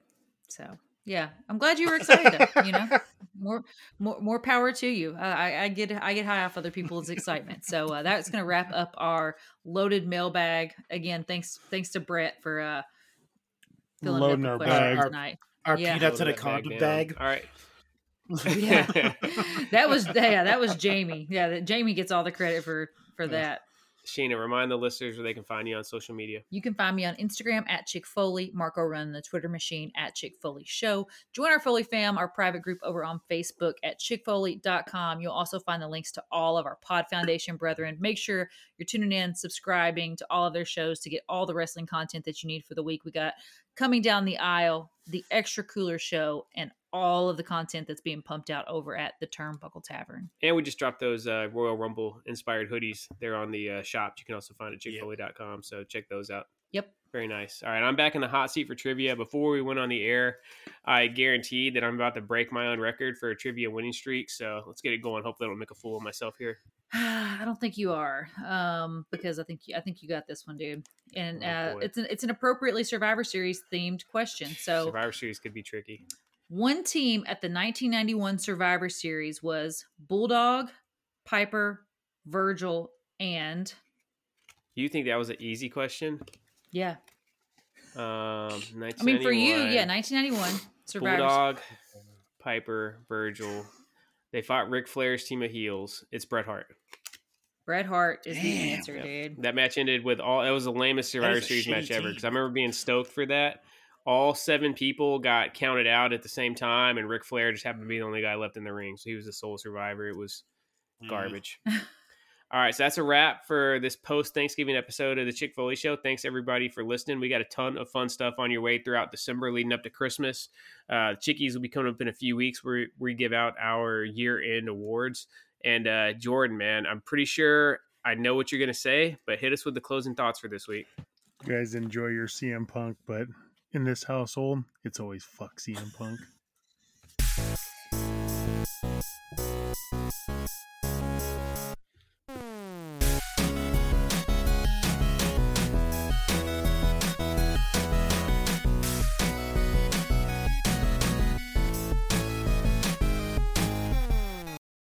So, yeah, I'm glad you were excited, you know, more power to you. I get high off other people's excitement. So that's going to wrap up our loaded mailbag. Again, thanks to Brett for filling loading up the questions tonight. Our peanuts in a condom bag. All right. Yeah, that was Jamie. Yeah, Jamie gets all the credit for that. Sheena, remind the listeners where they can find you on social media. You can find me on Instagram at Chick Foley. Marco run the Twitter machine at Chick Foley Show. Join our Foley fam, our private group over on Facebook at chickfoley.com. You'll also find the links to all of our Pod Foundation brethren. Make sure you're tuning in, subscribing to all of their shows to get all the wrestling content that you need for the week. We got Coming Down the Aisle, the Extra Cooler Show, and all of the content that's being pumped out over at the Turnbuckle Tavern. And we just dropped those Royal Rumble inspired hoodies. They're on the shop. You can also find it at chickfoley.com. So check those out. Yep. Very nice. All right. I'm back in the hot seat for trivia. Before we went on the air, I guaranteed that I'm about to break my own record for a trivia winning streak. So let's get it going. Hopefully I don't make a fool of myself here. I don't think you are, because I think you got this one, dude. And it's an appropriately Survivor Series themed question. So Survivor Series could be tricky. One team at the 1991 Survivor Series was Bulldog, Piper, Virgil, and... You think that was an easy question? Yeah. 1991. I mean, for you, yeah, 1991 Survivor. Bulldog, Piper, Virgil. They fought Ric Flair's team of heels. It's Bret Hart. Bret Hart is the answer, dude. That match ended with all... It was the lamest Survivor Series match ever, because I remember being stoked for that. All seven people got counted out at the same time, and Ric Flair just happened to be the only guy left in the ring. So he was the sole survivor. It was garbage. All right, so that's a wrap for this post-Thanksgiving episode of the Chick Foley Show. Thanks, everybody, for listening. We got a ton of fun stuff on your way throughout December leading up to Christmas. Chickies will be coming up in a few weeks where we give out our year-end awards. And Jordan, man, I'm pretty sure I know what you're going to say, but hit us with the closing thoughts for this week. You guys enjoy your CM Punk, but... in this household, it's always fuck CM Punk.